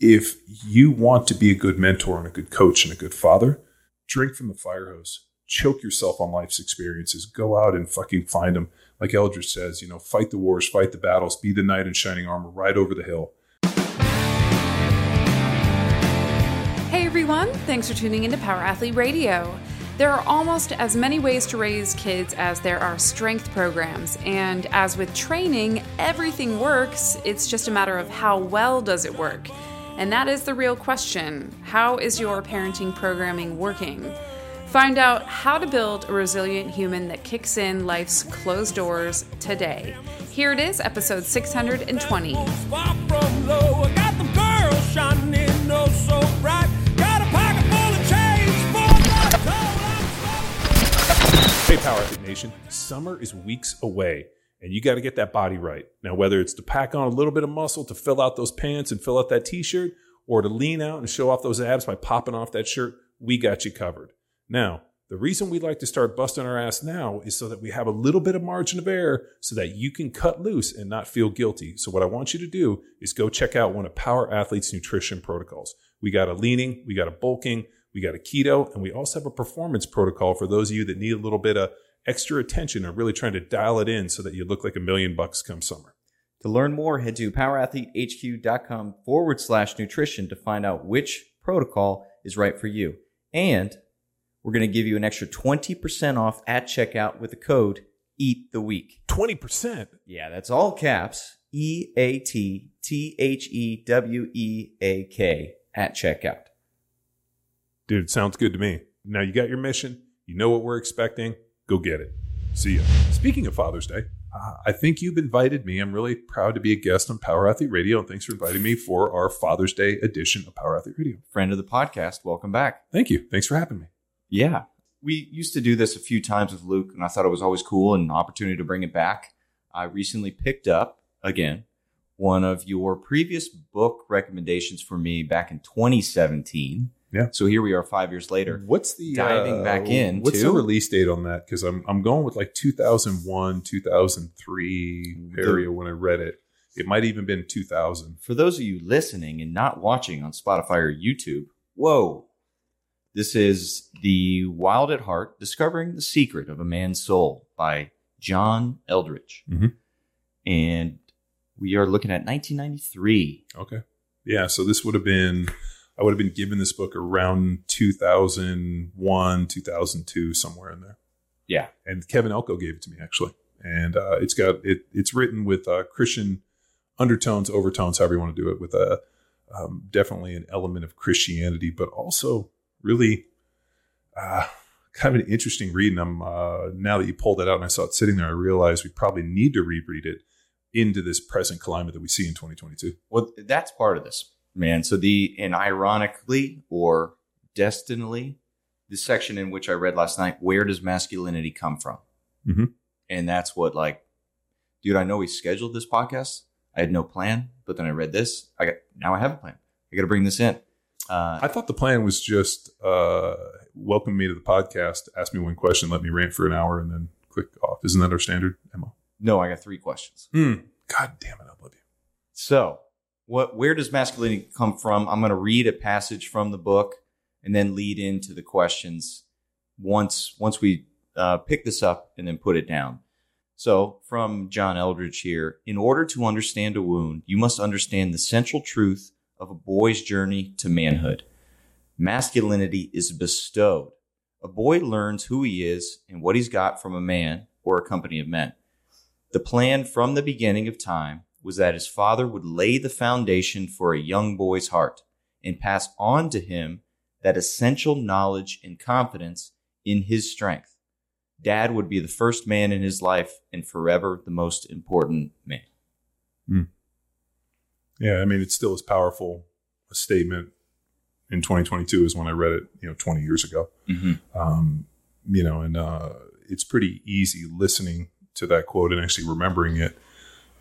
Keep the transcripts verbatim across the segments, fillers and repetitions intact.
if you want to be a good mentor and a good coach and a good father, drink from the fire hose. Choke yourself on life's experiences. Go out and fucking find them. Like Eldredge says, you know, fight the wars, fight the battles, be the knight in shining armor, ride over the hill. Hey everyone, thanks for tuning into Power Athlete Radio. There are almost as many ways to raise kids as there are strength programs, and as with training, everything works. It's just a matter of how well does it work? And that is the real question. How is your parenting programming working? Find out how to build a resilient human that kicks in life's closed doors today. Here it is, episode six hundred twenty. Hey, Power Athlete Nation. Summer is weeks away, and you got to get that body right. Now, whether it's to pack on a little bit of muscle to fill out those pants and fill out that t-shirt, or to lean out and show off those abs by popping off that shirt, we got you covered. Now, the reason we like to start busting our ass now is so that we have a little bit of margin of error so that you can cut loose and not feel guilty. So what I want you to do is go check out one of Power Athlete's nutrition protocols. We got a leaning, we got a bulking, we got a keto, and we also have a performance protocol for those of you that need a little bit of extra attention or really trying to dial it in so that you look like a million bucks come summer. To learn more, head to PowerAthleteHQ.com forward slash nutrition to find out which protocol is right for you. And we're going to give you an extra twenty percent off at checkout with the code EATTHEWEAK. twenty percent? Yeah, that's all caps. E A T T H E W E A K at checkout. Dude, sounds good to me. Now you got your mission. You know what we're expecting. Go get it. See ya. Speaking of Father's Day, uh, I think you've invited me. I'm really proud to be a guest on Power Athlete Radio, and thanks for inviting me for our Father's Day edition of Power Athlete Radio. Friend of the podcast, welcome back. Thank you. Thanks for having me. Yeah. We used to do this a few times with Luke, and I thought it was always cool and an opportunity to bring it back. I recently picked up, again, one of your previous book recommendations for me back in twenty seventeen. Yeah. So here we are five years later. What's the diving uh, back in? What's to, the release date on that? Because I'm I'm going with like two thousand one, two thousand three area the, when I read it. It might even been two thousand. For those of you listening and not watching on Spotify or YouTube, whoa. This is The Wild at Heart, Discovering the Secret of a Man's Soul by John Eldredge. Mm-hmm. And we are looking at nineteen ninety-three. Okay. Yeah. So this would have been, I would have been given this book around two thousand one, two thousand two, somewhere in there. Yeah. And Kevin Elko gave it to me, actually. And uh, it's got, it, it's written with uh, Christian undertones, overtones, however you want to do it, with a um, definitely an element of Christianity, but also really uh, kind of an interesting read. And I'm, uh, now that you pulled that out and I saw it sitting there, I realized we probably need to reread it into this present climate that we see in twenty twenty-two. Well, that's part of this, man. So the, and ironically or destinedly, the section in which I read last night, where does masculinity come from? Mm-hmm. And that's what, like, dude, I know we scheduled this podcast. I had no plan, but then I read this. I got, now I have a plan. I got to bring this in. Uh, I thought the plan was just uh, welcome me to the podcast, ask me one question, let me rant for an hour, and then click off. Isn't that our standard M O? No, I got three questions. Mm. God damn it, I love you. So, what? Where does masculinity come from? I'm going to read a passage from the book and then lead into the questions once once we uh, pick this up and then put it down. So, from John Eldredge here, in order to understand a wound, you must understand the central truth of a boy's journey to manhood. Masculinity is bestowed. A boy learns who he is and what he's got from a man or a company of men. The plan from the beginning of time was that his father would lay the foundation for a young boy's heart and pass on to him that essential knowledge and confidence in his strength. Dad would be the first man in his life and forever the most important man. Mm. Yeah, I mean, it's still as powerful a statement in twenty twenty-two as when I read it, you know, twenty years ago. Mm-hmm. Um, you know, and uh, it's pretty easy listening to that quote and actually remembering it,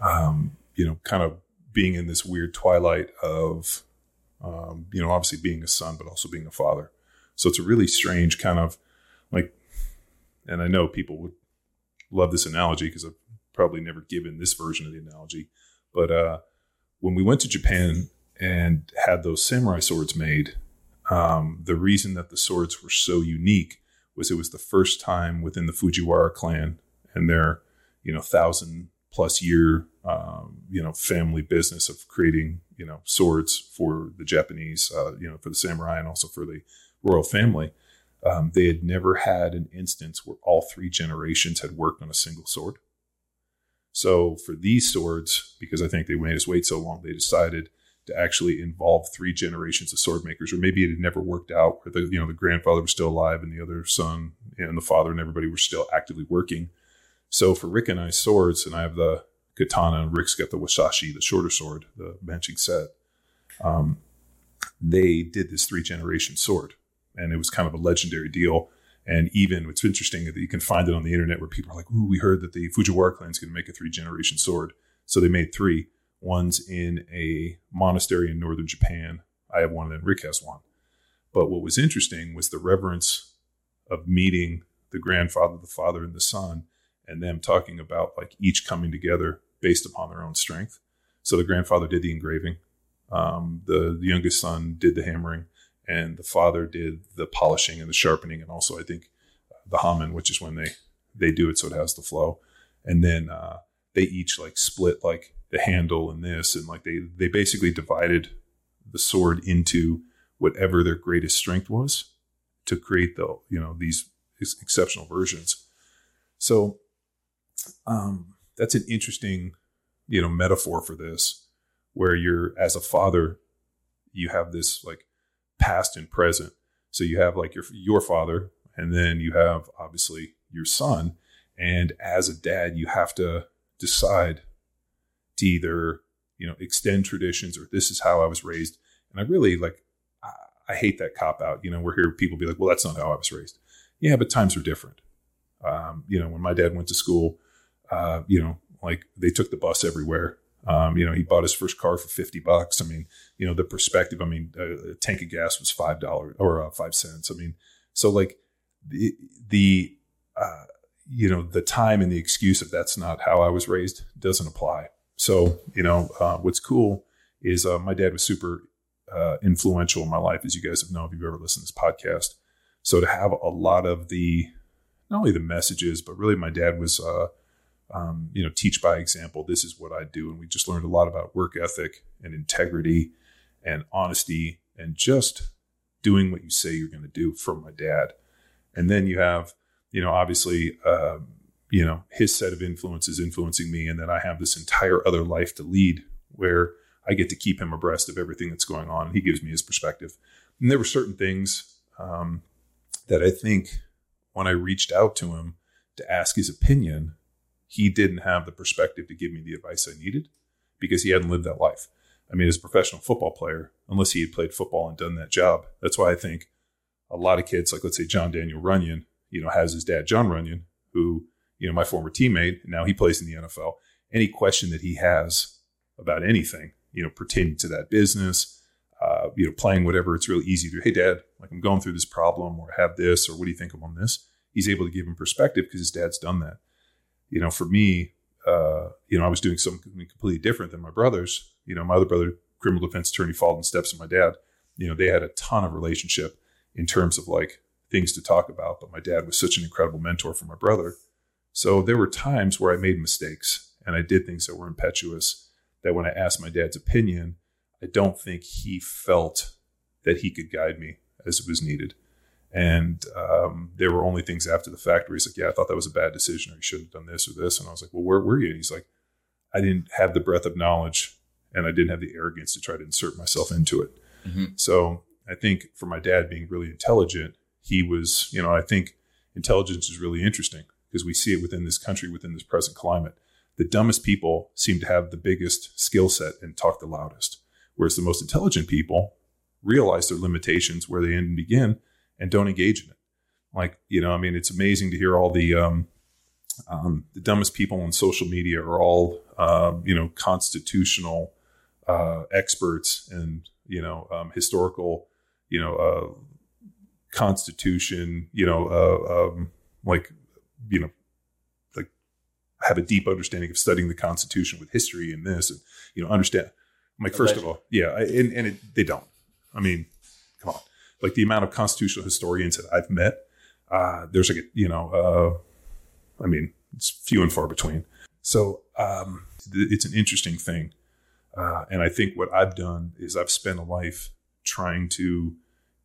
um, you know, kind of being in this weird twilight of, um, you know, obviously being a son, but also being a father. So it's a really strange kind of like, and I know people would love this analogy because I've probably never given this version of the analogy, but, uh, when we went to Japan and had those samurai swords made. Um, the reason that the swords were so unique was it was the first time within the Fujiwara clan and their, you know, thousand plus year, um, you know, family business of creating, you know, swords for the Japanese, uh, you know, for the samurai and also for the royal family. Um, they had never had an instance where all three generations had worked on a single sword. So for these swords, because I think they made us wait so long, they decided to actually involve three generations of sword makers, or maybe it had never worked out where the, you know, the grandfather was still alive and the other son and the father and everybody were still actively working. So for Rick and I swords, and I have the katana and Rick's got the wasashi, the shorter sword, the benching set. Um, they did this three generation sword and it was kind of a legendary deal. And even what's interesting is that you can find it on the internet where people are like, ooh, we heard that the Fujiwara clan's going to make a three generation sword. So they made three. One's in a monastery in northern Japan. I have one and then Rick has one. But what was interesting was the reverence of meeting the grandfather, the father, and the son, and them talking about like each coming together based upon their own strength. So the grandfather did the engraving. Um, the, the youngest son did the hammering. And the father did the polishing and the sharpening. And also, I think, the hamen, which is when they, they do it so it has the flow. And then uh, they each like split like the handle and this. And like they, they basically divided the sword into whatever their greatest strength was to create the, you know, these exceptional versions. So um, that's an interesting, you know, metaphor for this, where you're, as a father, you have this like past and present. So you have like your your father, and then you have obviously your son. And as a dad, you have to decide to either, you know, extend traditions or this is how I was raised. And I really like, I, I hate that cop out. You know, we're here, people be like, well, that's not how I was raised. Yeah, but times are different. Um, you know, when my dad went to school, uh, you know, like they took the bus everywhere. Um, you know, he bought his first car for fifty bucks. I mean, you know, the perspective, I mean, a, a tank of gas was five dollars or uh, five cents. I mean, so like the, the, uh, you know, the time and the excuse of that's not how I was raised doesn't apply. So, you know, uh, what's cool is, uh, my dad was super, uh, influential in my life, as you guys have known, if you've ever listened to this podcast. So to have a lot of the, not only the messages, but really my dad was, uh, Um, you know, teach by example. This is what I do. And we just learned a lot about work ethic and integrity and honesty and just doing what you say you're going to do from my dad. And then you have, you know, obviously, um, you know, his set of influences influencing me. And then I have this entire other life to lead where I get to keep him abreast of everything that's going on. And he gives me his perspective. And there were certain things um, that I think when I reached out to him to ask his opinion, he didn't have the perspective to give me the advice I needed because he hadn't lived that life. I mean, as a professional football player, unless he had played football and done that job, that's why I think a lot of kids, like let's say John Daniel Runyon, you know, has his dad, John Runyon, who, you know, my former teammate, now he plays in the N F L. Any question that he has about anything, you know, pertaining to that business, uh, you know, playing whatever, it's really easy to, hey, dad, like I'm going through this problem or have this, or what do you think about this? He's able to give him perspective because his dad's done that. You know, for me, uh, you know, I was doing something completely different than my brothers. You know, my other brother, criminal defense attorney, followed in steps of my dad. You know, they had a ton of relationship in terms of like things to talk about. But my dad was such an incredible mentor for my brother. So there were times where I made mistakes and I did things that were impetuous, that when I asked my dad's opinion, I don't think he felt that he could guide me as it was needed. And um, there were only things after the fact where he's like, yeah, I thought that was a bad decision, or you shouldn't have done this or this. And I was like, well, where were you? And he's like, I didn't have the breadth of knowledge and I didn't have the arrogance to try to insert myself into it. Mm-hmm. So I think for my dad being really intelligent, he was, you know, I think intelligence is really interesting because we see it within this country, within this present climate. The dumbest people seem to have the biggest skill set and talk the loudest, whereas the most intelligent people realize their limitations, where they end and begin, and don't engage in it. Like, you know, I mean, it's amazing to hear all the, um, um, the dumbest people on social media are all, um, you know, constitutional, uh, experts and, you know, um, historical, you know, uh, constitution, you know, uh, um, like, you know, like have a deep understanding of studying the Constitution with history and this, and, you know, understand Like, first of all, yeah. And, and it, they don't. I mean, come on. Like, the amount of constitutional historians that I've met, uh, there's like, a, you know, uh, I mean, it's few and far between. So um, it's an interesting thing. Uh, and I think what I've done is I've spent a life trying to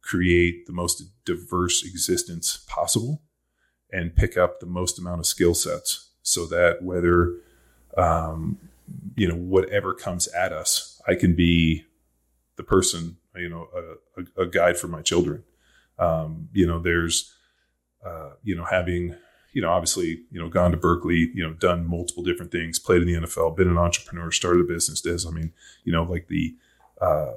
create the most diverse existence possible and pick up the most amount of skill sets so that whether, um, you know, whatever comes at us, I can be the person, you know, a, a, a guide for my children. Um, you know, there's, uh, you know, having, you know, obviously, you know, gone to Berkeley, you know, done multiple different things, played in the N F L, been an entrepreneur, started a business. This, I mean, you know, like the, uh,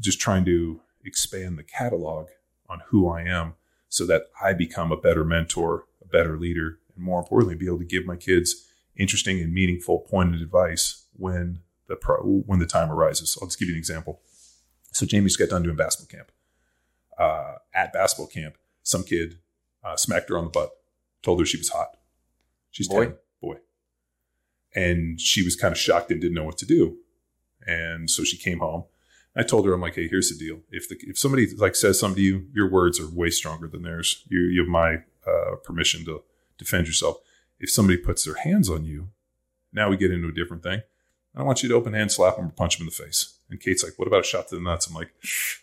just trying to expand the catalog on who I am so that I become a better mentor, a better leader, and more importantly, be able to give my kids interesting and meaningful pointed advice when the pro- when the time arises. So I'll just give you an example. So Jamie just got done doing basketball camp. Uh, at basketball camp, some kid uh, smacked her on the butt. Told her she was hot. She's boy, ten, boy, and she was kind of shocked and didn't know what to do. And so she came home. I told her, I'm like, hey, here's the deal. If the, if somebody like says something to you, your words are way stronger than theirs. You you have my uh, permission to defend yourself. If somebody puts their hands on you, now we get into a different thing. I don't want you to open hand, slap them, or punch them in the face. And Kate's like, what about a shot to the nuts? I'm like,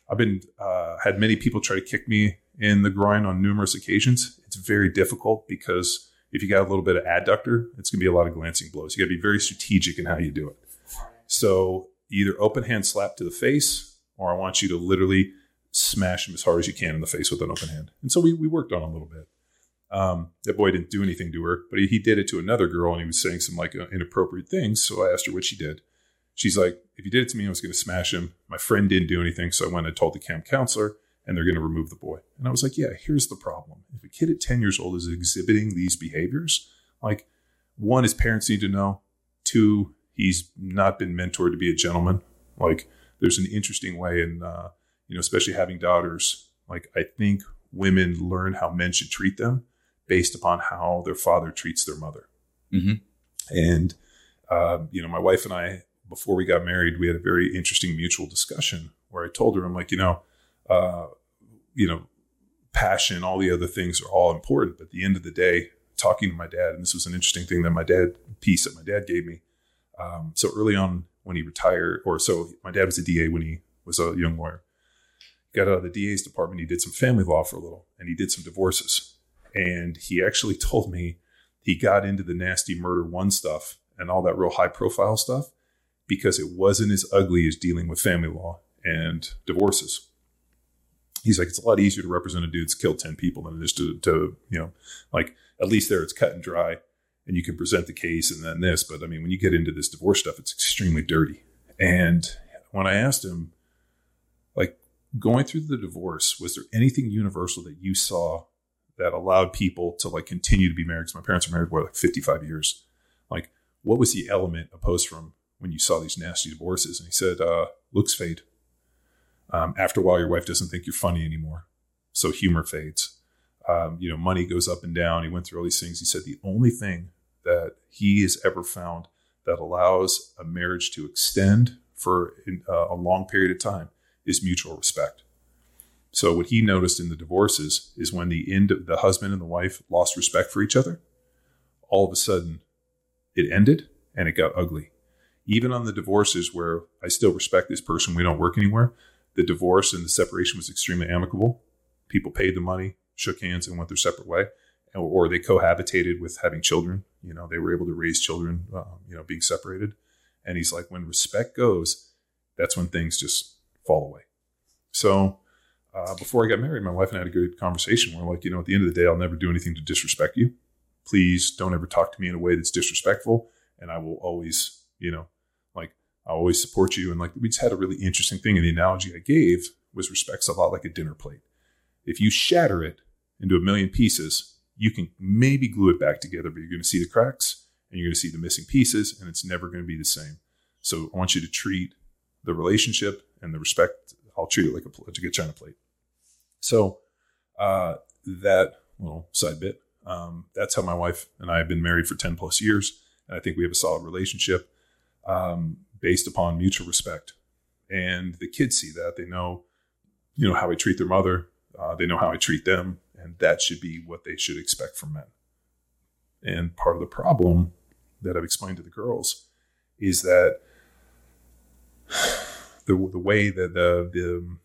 I've been uh, had many people try to kick me in the groin on numerous occasions. It's very difficult because if you got a little bit of adductor, it's going to be a lot of glancing blows. You got to be very strategic in how you do it. So either open hand slap to the face, or I want you to literally smash him as hard as you can in the face with an open hand. And so we we worked on a little bit. Um, that boy didn't do anything to her, but he, he did it to another girl, and he was saying some like uh, inappropriate things. So I asked her what she did. She's like, if you did it to me, I was going to smash him. My friend didn't do anything. So I went and told the camp counselor, and they're going to remove the boy. And I was like, yeah, here's the problem. If a kid at ten years old is exhibiting these behaviors, like, one, his parents need to know. Two, he's not been mentored to be a gentleman. Like, there's an interesting way. And, in, uh, you know, especially having daughters, like, I think women learn how men should treat them based upon how their father treats their mother. Mm-hmm. And, uh, you know, my wife and I, before we got married, we had a very interesting mutual discussion where I told her, I'm like, you know, uh, you know, passion, all the other things are all important. But at the end of the day, talking to my dad, and this was an interesting thing that my dad piece that my dad gave me. Um, so early on when he retired, or so my dad was a D A when he was a young lawyer, got out of the D A's department. He did some family law for a little, and he did some divorces. And he actually told me he got into the nasty murder one stuff and all that real high profile stuff because it wasn't as ugly as dealing with family law and divorces. He's like, it's a lot easier to represent a dude that's killed ten people than it is to, to, you know, like, at least there it's cut and dry and you can present the case and then this. But I mean, when you get into this divorce stuff, it's extremely dirty. And when I asked him, like, going through the divorce, was there anything universal that you saw that allowed people to, like, continue to be married? Because my parents were married for like fifty-five years. Like, what was the element opposed from when you saw these nasty divorces? And he said, uh, looks fade. Um, after a while, your wife doesn't think you're funny anymore. So humor fades. Um, you know, money goes up and down. He went through all these things. He said the only thing that he has ever found that allows a marriage to extend for uh, a long period of time is mutual respect. So what he noticed in the divorces is when the end of the husband and the wife lost respect for each other, all of a sudden it ended and it got ugly. Even on the divorces where I still respect this person, we don't work anywhere, the divorce and the separation was extremely amicable. People paid the money, shook hands, and went their separate way, or they cohabitated with having children. You know, they were able to raise children, um, you know, being separated. And he's like, when respect goes, that's when things just fall away. So uh, before I got married, my wife and I had a good conversation. We're like, you know, at the end of the day, I'll never do anything to disrespect you. Please don't ever talk to me in a way that's disrespectful. And I will always, you know, like, I always support you. And like, we just had a really interesting thing. And the analogy I gave was respect's a lot like a dinner plate. If you shatter it into a million pieces, you can maybe glue it back together, but you're going to see the cracks and you're going to see the missing pieces, and it's never going to be the same. So I want you to treat the relationship and the respect. I'll treat it like a, like a china plate. So uh, that little side bit, um, that's how my wife and I have been married for ten plus years. And I think we have a solid relationship. Um, based upon mutual respect. And the kids see that. They know, you know, how I treat their mother. Uh, they know how I treat them. And that should be what they should expect from men. And part of the problem that I've explained to the girls is that the the way that the the,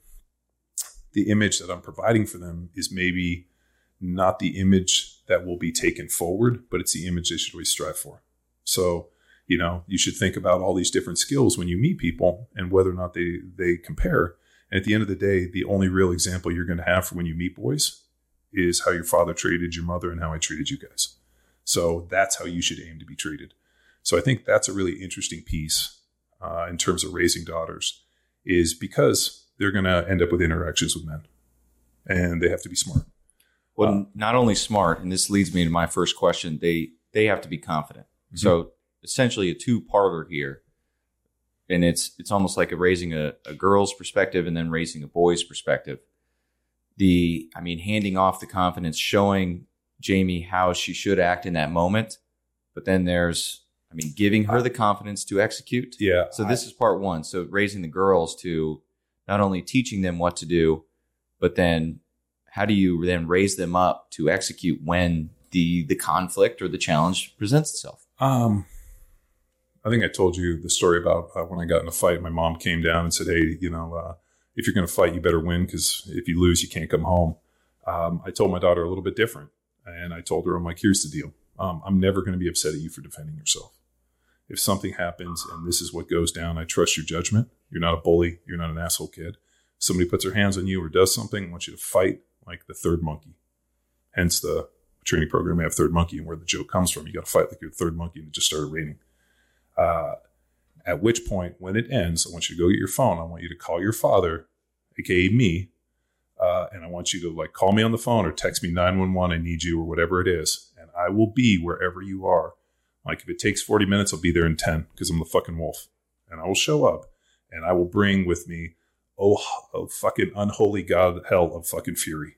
the image that I'm providing for them is maybe not the image that will be taken forward, but it's the image they should always strive for. So, you know, you should think about all these different skills when you meet people and whether or not they, they compare. And at the end of the day, the only real example you're going to have for when you meet boys is how your father treated your mother and how I treated you guys. So that's how you should aim to be treated. So I think that's a really interesting piece uh, in terms of raising daughters, is because they're going to end up with interactions with men and they have to be smart. Well, um, not only smart, and this leads me to my first question, they they have to be confident. Mm-hmm. So essentially a two-parter here, and it's it's almost like a raising a, a girl's perspective and then raising a boy's perspective. The, I mean, handing off the confidence, showing Jamie how she should act in that moment, but then there's, I mean, giving her the confidence to execute. Yeah. So this I, is part one. So raising the girls to not only teaching them what to do, but then how do you then raise them up to execute when the the conflict or the challenge presents itself? Um, I think I told you the story about uh, when I got in a fight, my mom came down and said, hey, you know, uh, if you're going to fight, you better win, because if you lose, you can't come home. Um, I told my daughter a little bit different. And I told her, I'm like, here's the deal. Um, I'm never going to be upset at you for defending yourself. If something happens and this is what goes down, I trust your judgment. You're not a bully. You're not an asshole kid. Somebody puts their hands on you or does something, I want you to fight like the third monkey. Hence the training program, we have third monkey, and where the joke comes from. You got to fight like you're the third monkey, and it just started raining. Uh, at which point, when it ends, I want you to go get your phone. I want you to call your father, aka me, uh, and I want you to like call me on the phone or text me nine one one, I need you, or whatever it is. And I will be wherever you are. Like if it takes forty minutes, I'll be there in ten, because I'm the fucking wolf, and I will show up, and I will bring with me oh, oh fucking unholy god hell of fucking fury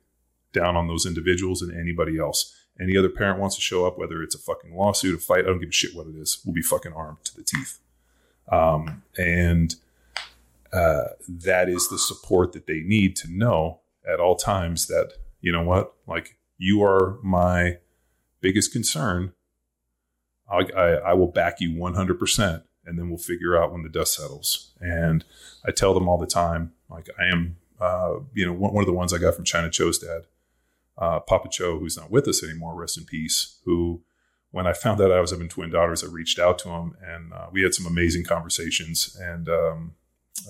down on those individuals and anybody else. Any other parent wants to show up, whether it's a fucking lawsuit, a fight, I don't give a shit what it is. We'll be fucking armed to the teeth. Um, and uh, that is the support that they need to know at all times that, you know what, like you are my biggest concern. I, I, I will back you one hundred percent, and then we'll figure out when the dust settles. And I tell them all the time, like I am, uh, you know, one, one of the ones I got from Chyna Cho's dad, Uh, Papa Cho, who's not with us anymore, rest in peace, who, when I found out I was having twin daughters, I reached out to him, and uh, we had some amazing conversations. And, um,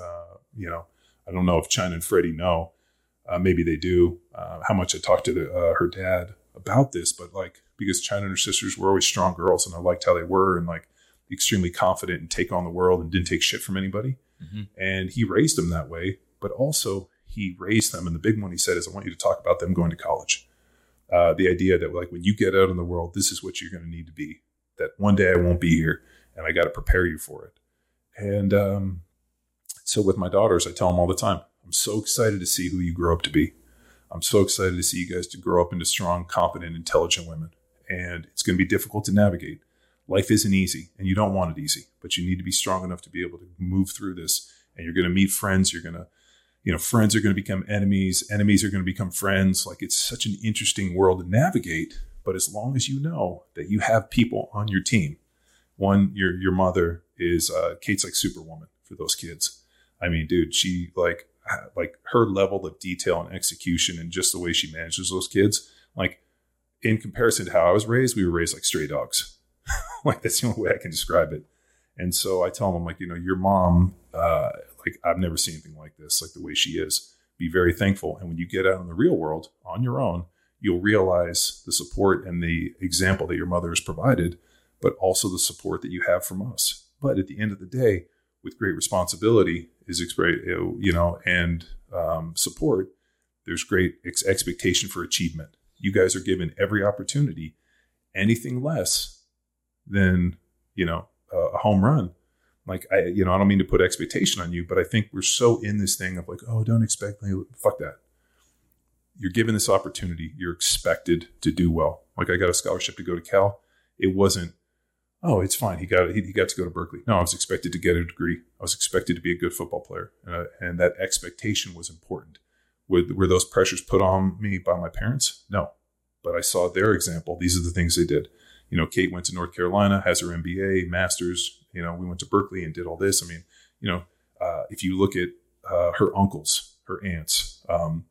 uh, you know, I don't know if Chyna and Freddie know, uh, maybe they do, uh, how much I talked to the, uh, her dad about this, but like, because Chyna and her sisters were always strong girls, and I liked how they were, and like extremely confident and take on the world and didn't take shit from anybody. Mm-hmm. And he raised them that way, but also he raised them. And the big one he said is, I want you to talk about them going to college. Uh, the idea that like, when you get out in the world, this is what you're going to need to be, that one day I won't be here and I got to prepare you for it. And um, so with my daughters, I tell them all the time, I'm so excited to see who you grow up to be. I'm so excited to see you guys to grow up into strong, confident, intelligent women. And it's going to be difficult to navigate. Life isn't easy, and you don't want it easy, but you need to be strong enough to be able to move through this. And you're going to meet friends. You're going to, You know, friends are going to become enemies. Enemies are going to become friends. Like, it's such an interesting world to navigate. But as long as you know that you have people on your team, one, your your mother is uh, Kate's like Superwoman for those kids. I mean, dude, she like like her level of detail and execution and just the way she manages those kids. Like, in comparison to how I was raised, we were raised like stray dogs. Like, that's the only way I can describe it. And so I tell them, I'm like, you know, your mom. Uh, Like, I've never seen anything like this, like the way she is. Be very thankful. And when you get out in the real world on your own, you'll realize the support and the example that your mother has provided, but also the support that you have from us. But at the end of the day, with great responsibility is, you know, and um, support, there's great ex- expectation for achievement. You guys are given every opportunity. Anything less than, you know, a home run. Like, I, you know, I don't mean to put expectation on you, but I think we're so in this thing of like, oh, don't expect me. Fuck that. You're given this opportunity. You're expected to do well. Like, I got a scholarship to go to Cal. It wasn't, oh, it's fine. He got he, he got to go to Berkeley. No, I was expected to get a degree. I was expected to be a good football player. Uh, and that expectation was important. Were, were those pressures put on me by my parents? No. But I saw their example. These are the things they did. You know, Kate went to North Carolina, has her M B A, master's. You know, we went to Berkeley and did all this. I mean, you know, uh, if you look at uh, her uncles, her aunts, um,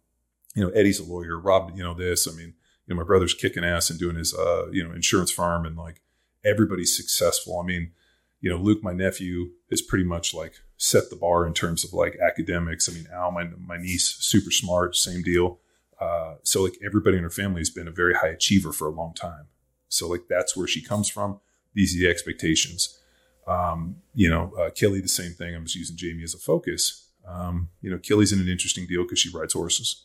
you know, Eddie's a lawyer, Rob, you know, this. I mean, you know, my brother's kicking ass and doing his, uh, you know, insurance firm, and like everybody's successful. I mean, you know, Luke, my nephew, is pretty much like set the bar in terms of like academics. I mean, Al, my, my niece, super smart, same deal. Uh, so like everybody in her family has been a very high achiever for a long time. So like that's where she comes from. These are the expectations. Um, you know, uh, Kelly, the same thing. I'm just using Jamie as a focus. Um, you know, Kelly's in an interesting deal because she rides horses,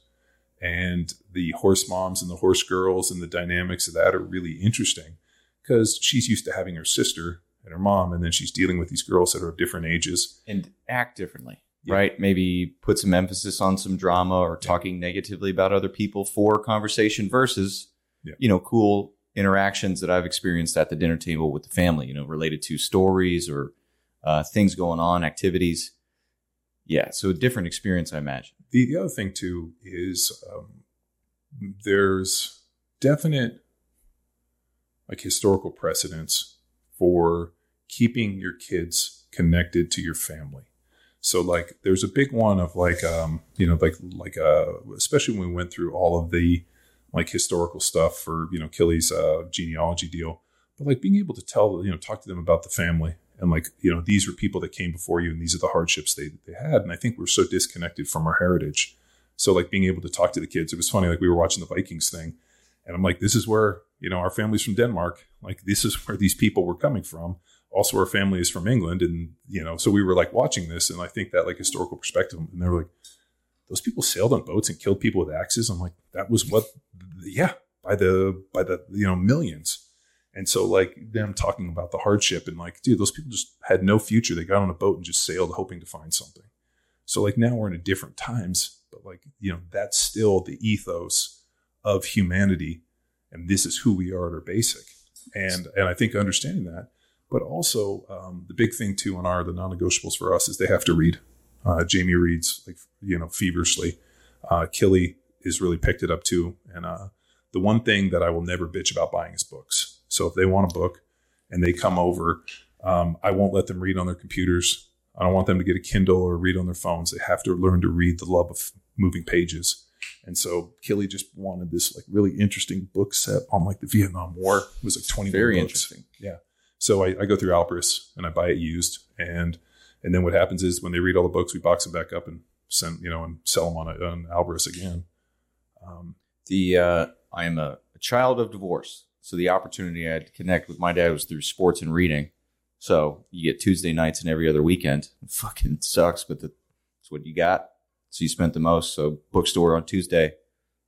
and the horse moms and the horse girls and the dynamics of that are really interesting because she's used to having her sister and her mom, and then she's dealing with these girls that are of different ages and act differently. Yeah. Right. Maybe put some emphasis on some drama or talking yeah. negatively about other people for conversation versus, yeah. you know, cool interactions that I've experienced at the dinner table with the family, you know, related to stories or uh, things going on, activities. Yeah. So a different experience, I imagine. The, the other thing, too, is um, there's definite like historical precedents for keeping your kids connected to your family. So like there's a big one of like, um, you know, like like uh, especially when we went through all of the like historical stuff for, you know, Kelly's uh, genealogy deal, but like being able to tell, you know, talk to them about the family and like, you know, these were people that came before you and these are the hardships they they had. And I think we're so disconnected from our heritage. So like being able to talk to the kids, it was funny, like we were watching the Vikings thing and I'm like, this is where, you know, our family's from Denmark. Like this is where these people were coming from. Also our family is from England. And, you know, so we were like watching this and I think that like historical perspective, and they were like, those people sailed on boats and killed people with axes. I'm like, that was what, yeah, by the, by the, you know, millions. And so like them talking about the hardship and like, dude, those people just had no future. They got on a boat and just sailed hoping to find something. So like now we're in a different times, but like, you know, that's still the ethos of humanity. And this is who we are at our basic. And, and I think understanding that, but also um, the big thing too on our, the non-negotiables for us is they have to read. Uh, Jamie reads like, you know, feverishly. Uh, Kelly is really picked it up too. And, uh, the one thing that I will never bitch about buying is books. So if they want a book and they come over, um, I won't let them read on their computers. I don't want them to get a Kindle or read on their phones. They have to learn to read the love of moving pages. And so Kelly just wanted this like really interesting book set on like the Vietnam War. It was like twenty very books. Interesting. Yeah. So I, I go through Alibris and I buy it used, and And then what happens is when they read all the books, we box them back up and send, you know, and sell them on, a, on Alibris again. Um, the uh, I am a, a child of divorce. So the opportunity I had to connect with my dad was through sports and reading. So you get Tuesday nights and every other weekend. It fucking sucks, but the, it's what you got. So you spent the most. So bookstore on Tuesday,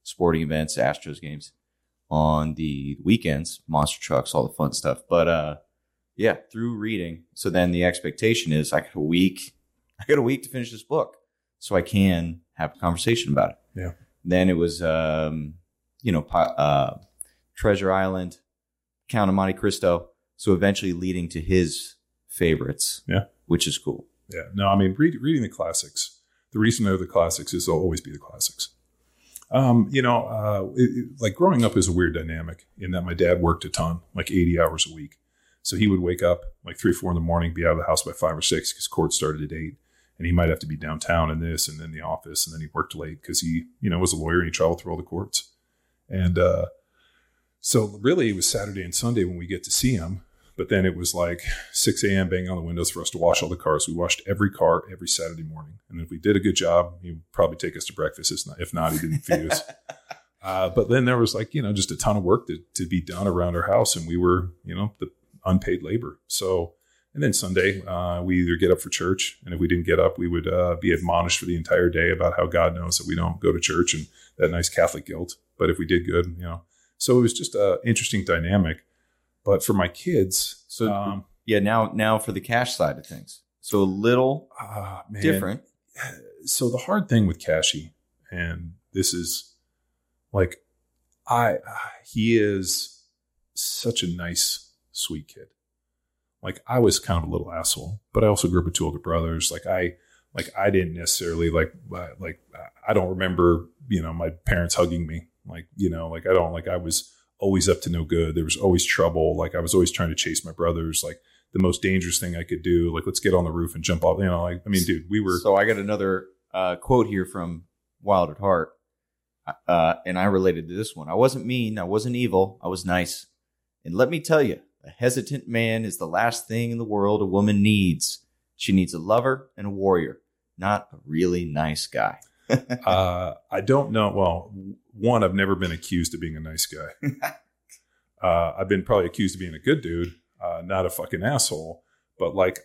sporting events, Astros games. On the weekends, monster trucks, all the fun stuff. But, uh. Yeah, through reading. So then the expectation is I got a week. I got a week to finish this book so I can have a conversation about it. Yeah. Then it was, um, you know, uh, Treasure Island, Count of Monte Cristo. So eventually leading to his favorites. Yeah. Which is cool. Yeah. No, I mean, read, reading the classics. The reason they're the classics is they'll always be the classics. Um, you know, uh, it, it, like growing up is a weird dynamic in that my dad worked a ton, like eighty hours a week. So he would wake up like three, four in the morning, be out of the house by five or six because court started at eight, and he might have to be downtown and this and then the office. And then he worked late because he, you know, was a lawyer and he traveled through all the courts. And uh, so really it was Saturday and Sunday when we get to see him. But then it was like six a.m. banging on the windows for us to wash all the cars. We washed every car every Saturday morning. And if we did a good job, he would probably take us to breakfast. If not, he didn't feed us. Uh, but then there was like, you know, just a ton of work to, to be done around our house. And we were, you know, the unpaid labor. So, and then Sunday, uh, we either get up for church, and if we didn't get up, we would uh, be admonished for the entire day about how God knows that we don't go to church and that nice Catholic guilt. But if we did good, you know, so it was just a interesting dynamic. But for my kids, so um, yeah, now, now for the cash side of things, so a little uh, man, different. So the hard thing with Cashy, and this is like, I, uh, he is such a nice, sweet kid. like I was kind of a little asshole, but I also grew up with two older brothers. Like I, like I didn't necessarily like, like I don't remember, you know, my parents hugging me. Like, you know, like I don't, like I was always up to no good. There was always trouble. Like I was always trying to chase my brothers. Like the most dangerous thing I could do, like let's get on the roof and jump off. You know, like, I mean, dude, we were. So I got another uh, quote here from Wild at Heart. Uh, and I related to this one. I wasn't mean. I wasn't evil. I was nice. And let me tell you, a hesitant man is the last thing in the world a woman needs. She needs a lover and a warrior, not a really nice guy. uh, I don't know. Well, one, I've never been accused of being a nice guy. uh, I've been probably accused of being a good dude, uh, not a fucking asshole. But like,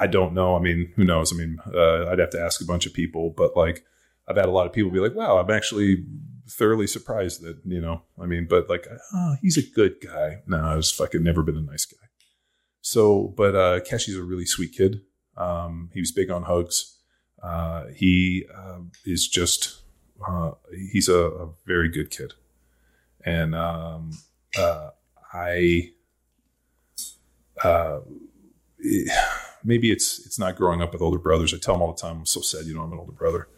I don't know. I mean, who knows? I mean, uh, I'd have to ask a bunch of people, but like, I've had a lot of people be like, wow, I'm actually thoroughly surprised that, you know, I mean, but like, oh, he's a good guy. No, I was fucking never been a nice guy. So, but uh, Cashy's a really sweet kid. Um, he was big on hugs. Uh, he uh, is just, uh, he's a, a very good kid. And um, uh, I, uh, it, maybe it's, it's not growing up with older brothers. I tell them all the time, I'm so sad you don't have an older brother.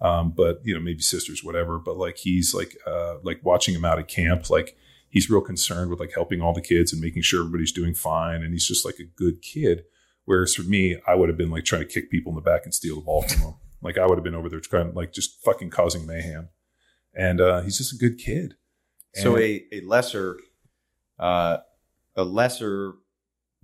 Um, but you know, maybe sisters, whatever, but like, he's like, uh, like watching him out at camp. Like he's real concerned with like helping all the kids and making sure everybody's doing fine. And he's just like a good kid. Whereas for me, I would have been like trying to kick people in the back and steal the ball from them. Like I would have been over there trying, like just fucking causing mayhem. And, uh, he's just a good kid. And so a, a lesser, uh, a lesser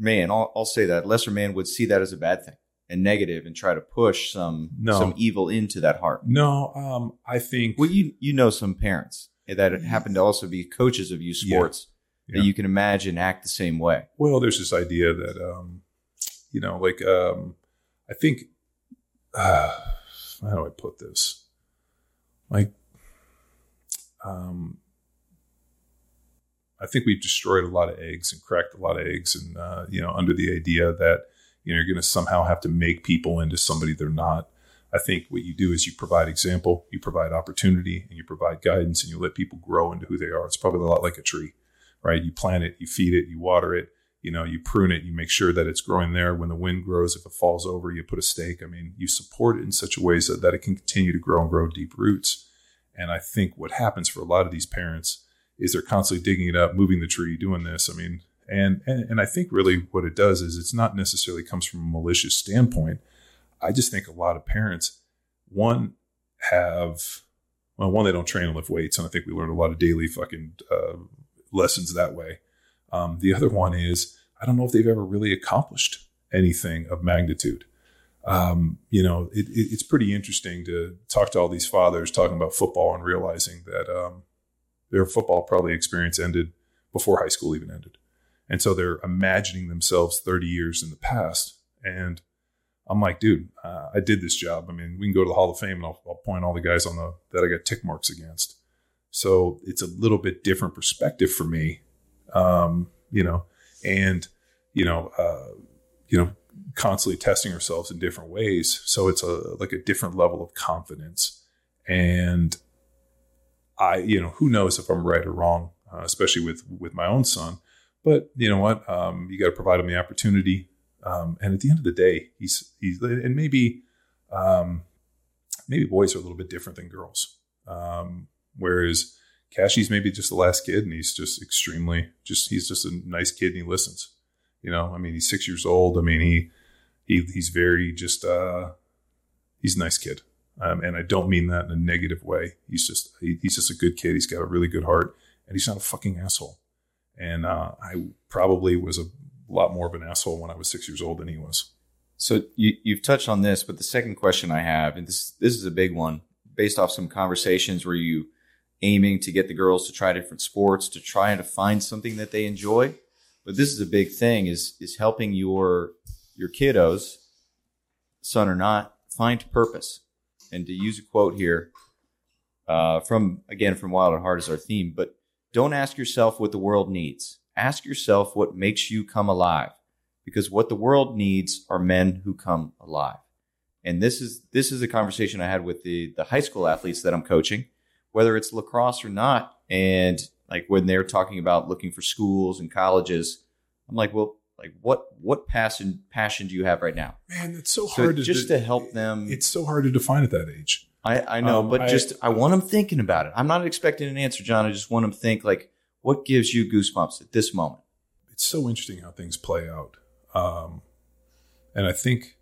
man, I'll, I'll say that lesser man would see that as a bad thing and negative and try to push some no. some evil into that heart. No, um, I think... Well, you you know some parents that happen to also be coaches of youth sports yeah. Yeah. that you can imagine act the same way. Well, there's this idea that, um, you know, like, um, I think... Uh, how do I put this? Like, um, I think we've destroyed a lot of eggs and cracked a lot of eggs and, uh, you know, under the idea that you know, you're going to somehow have to make people into somebody they're not. I think what you do is you provide example, you provide opportunity, and you provide guidance, and you let people grow into who they are. It's probably a lot like a tree, right? You plant it, you feed it, you water it, you know, you prune it, you make sure that it's growing there. When the wind grows, if it falls over, you put a stake. I mean, you support it in such a way so that it can continue to grow and grow deep roots. And I think what happens for a lot of these parents is they're constantly digging it up, moving the tree, doing this. I mean, And, and and I think really what it does is it's not necessarily comes from a malicious standpoint. I just think a lot of parents, one, have, well, one, they don't train and lift weights. And I think we learned a lot of daily fucking uh, lessons that way. Um, the other one is, I don't know if they've ever really accomplished anything of magnitude. Um, you know, it, it, it's pretty interesting to talk to all these fathers talking about football and realizing that um, their football probably experience ended before high school even ended. And so they're imagining themselves thirty years in the past. And I'm like, dude, uh, I did this job. I mean, we can go to the Hall of Fame and I'll, I'll point all the guys on the that I got tick marks against. So it's a little bit different perspective for me, um, you know, and, you know, uh, you know, constantly testing ourselves in different ways. So it's a like a different level of confidence. And I, you know, who knows if I'm right or wrong, uh, especially with with my own son. But you know what? Um, you got to provide him the opportunity. Um, and at the end of the day, he's, he's, and maybe, um, maybe boys are a little bit different than girls. Um, whereas Cashy's maybe just the last kid and he's just extremely just, he's just a nice kid and he listens, you know, I mean, he's six years old. I mean, he, he, he's very just, uh, he's a nice kid. Um, and I don't mean that in a negative way. He's just, he, he's just a good kid. He's got a really good heart and he's not a fucking asshole. And uh, I probably was a lot more of an asshole when I was six years old than he was. So you, you've touched on this, but the second question I have, and this this is a big one, based off some conversations where you aiming to get the girls to try different sports, to try to find something that they enjoy. But this is a big thing, is is helping your your kiddos, son or not, find purpose. And to use a quote here uh, from, again, from Wild at Heart is our theme, but don't ask yourself what the world needs. Ask yourself what makes you come alive, because what the world needs are men who come alive. And this is this is a conversation I had with the, the high school athletes that I'm coaching, whether it's lacrosse or not. And like when they're talking about looking for schools and colleges, I'm like, well, Like what what passion passion do you have right now? Man, it's so, so hard to just de- to help them. It's so hard to define at that age. I, I know, um, but I, just I want them thinking about it. I'm not expecting an answer, John. I just want them to think like, what gives you goosebumps at this moment? It's so interesting how things play out, um, and I think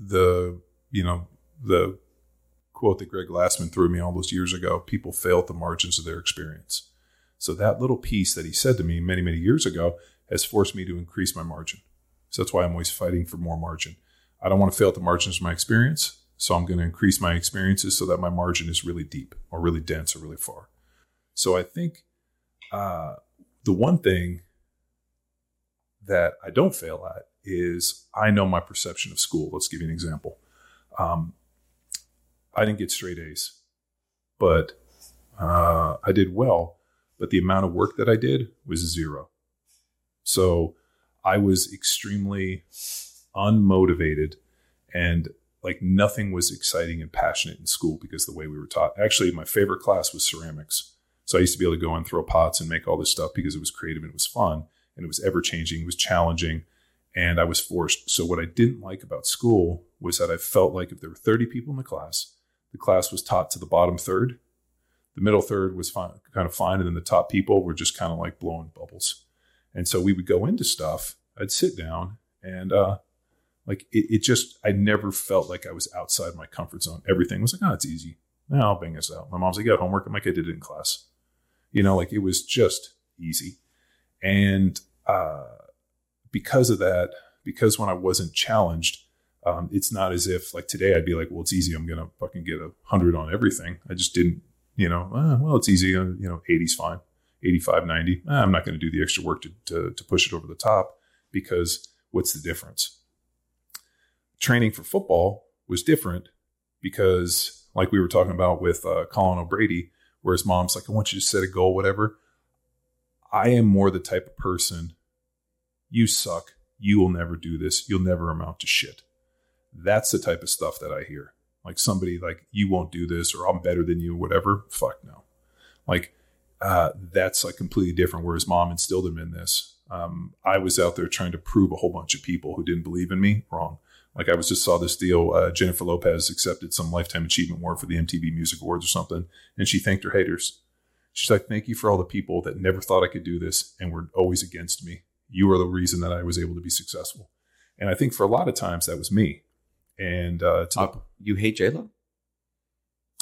the you know the quote that Greg Glassman threw me all those years ago: "People fail at the margins of their experience." So that little piece that he said to me many, many years ago has forced me to increase my margin. So that's why I'm always fighting for more margin. I don't want to fail at the margins of my experience. So I'm going to increase my experiences so that my margin is really deep or really dense or really far. So I think uh, the one thing that I don't fail at is I know my perception of school. Let's give you an example. Um, I didn't get straight A's, but uh, I did well. But the amount of work that I did was zero. So I was extremely unmotivated and like nothing was exciting and passionate in school because of the way we were taught. Actually, my favorite class was ceramics. So I used to be able to go and throw pots and make all this stuff because it was creative and it was fun and it was ever changing. It was challenging and I was forced. So what I didn't like about school was that I felt like if there were thirty people in the class, the class was taught to the bottom third. The middle third was fine, kind of fine. And then the top people were just kind of like blowing bubbles. And so we would go into stuff. I'd sit down and uh, like it, it just, I never felt like I was outside my comfort zone. Everything was like, oh, it's easy. No, I'll bang this out. My mom's like, you got homework? I'm like, I did it in class. You know, like it was just easy. And uh, because of that, because when I wasn't challenged, um, it's not as if like today I'd be like, well, it's easy. I'm going to fucking get a hundred on everything. I just didn't. You know, ah, well, it's easy. You know, eighty's fine, eighty-five, ninety. Ah, I'm not going to do the extra work to, to to push it over the top because what's the difference? Training for football was different because, like we were talking about with uh, Colin O'Brady, where his mom's like, I want you to set a goal, whatever. I am more the type of person, you suck. You will never do this. You'll never amount to shit. That's the type of stuff that I hear. Like somebody like, you won't do this or I'm better than you, whatever. Fuck no. Like uh, that's like completely different. Whereas mom instilled him in this. Um, I was out there trying to prove a whole bunch of people who didn't believe in me wrong. Like I was just saw this deal. Uh, Jennifer Lopez accepted some lifetime achievement award for the M T V Music Awards or something. And she thanked her haters. She's like, thank you for all the people that never thought I could do this and were always against me. You are the reason that I was able to be successful. And I think for a lot of times that was me. And uh, to uh, the, you hate JLo?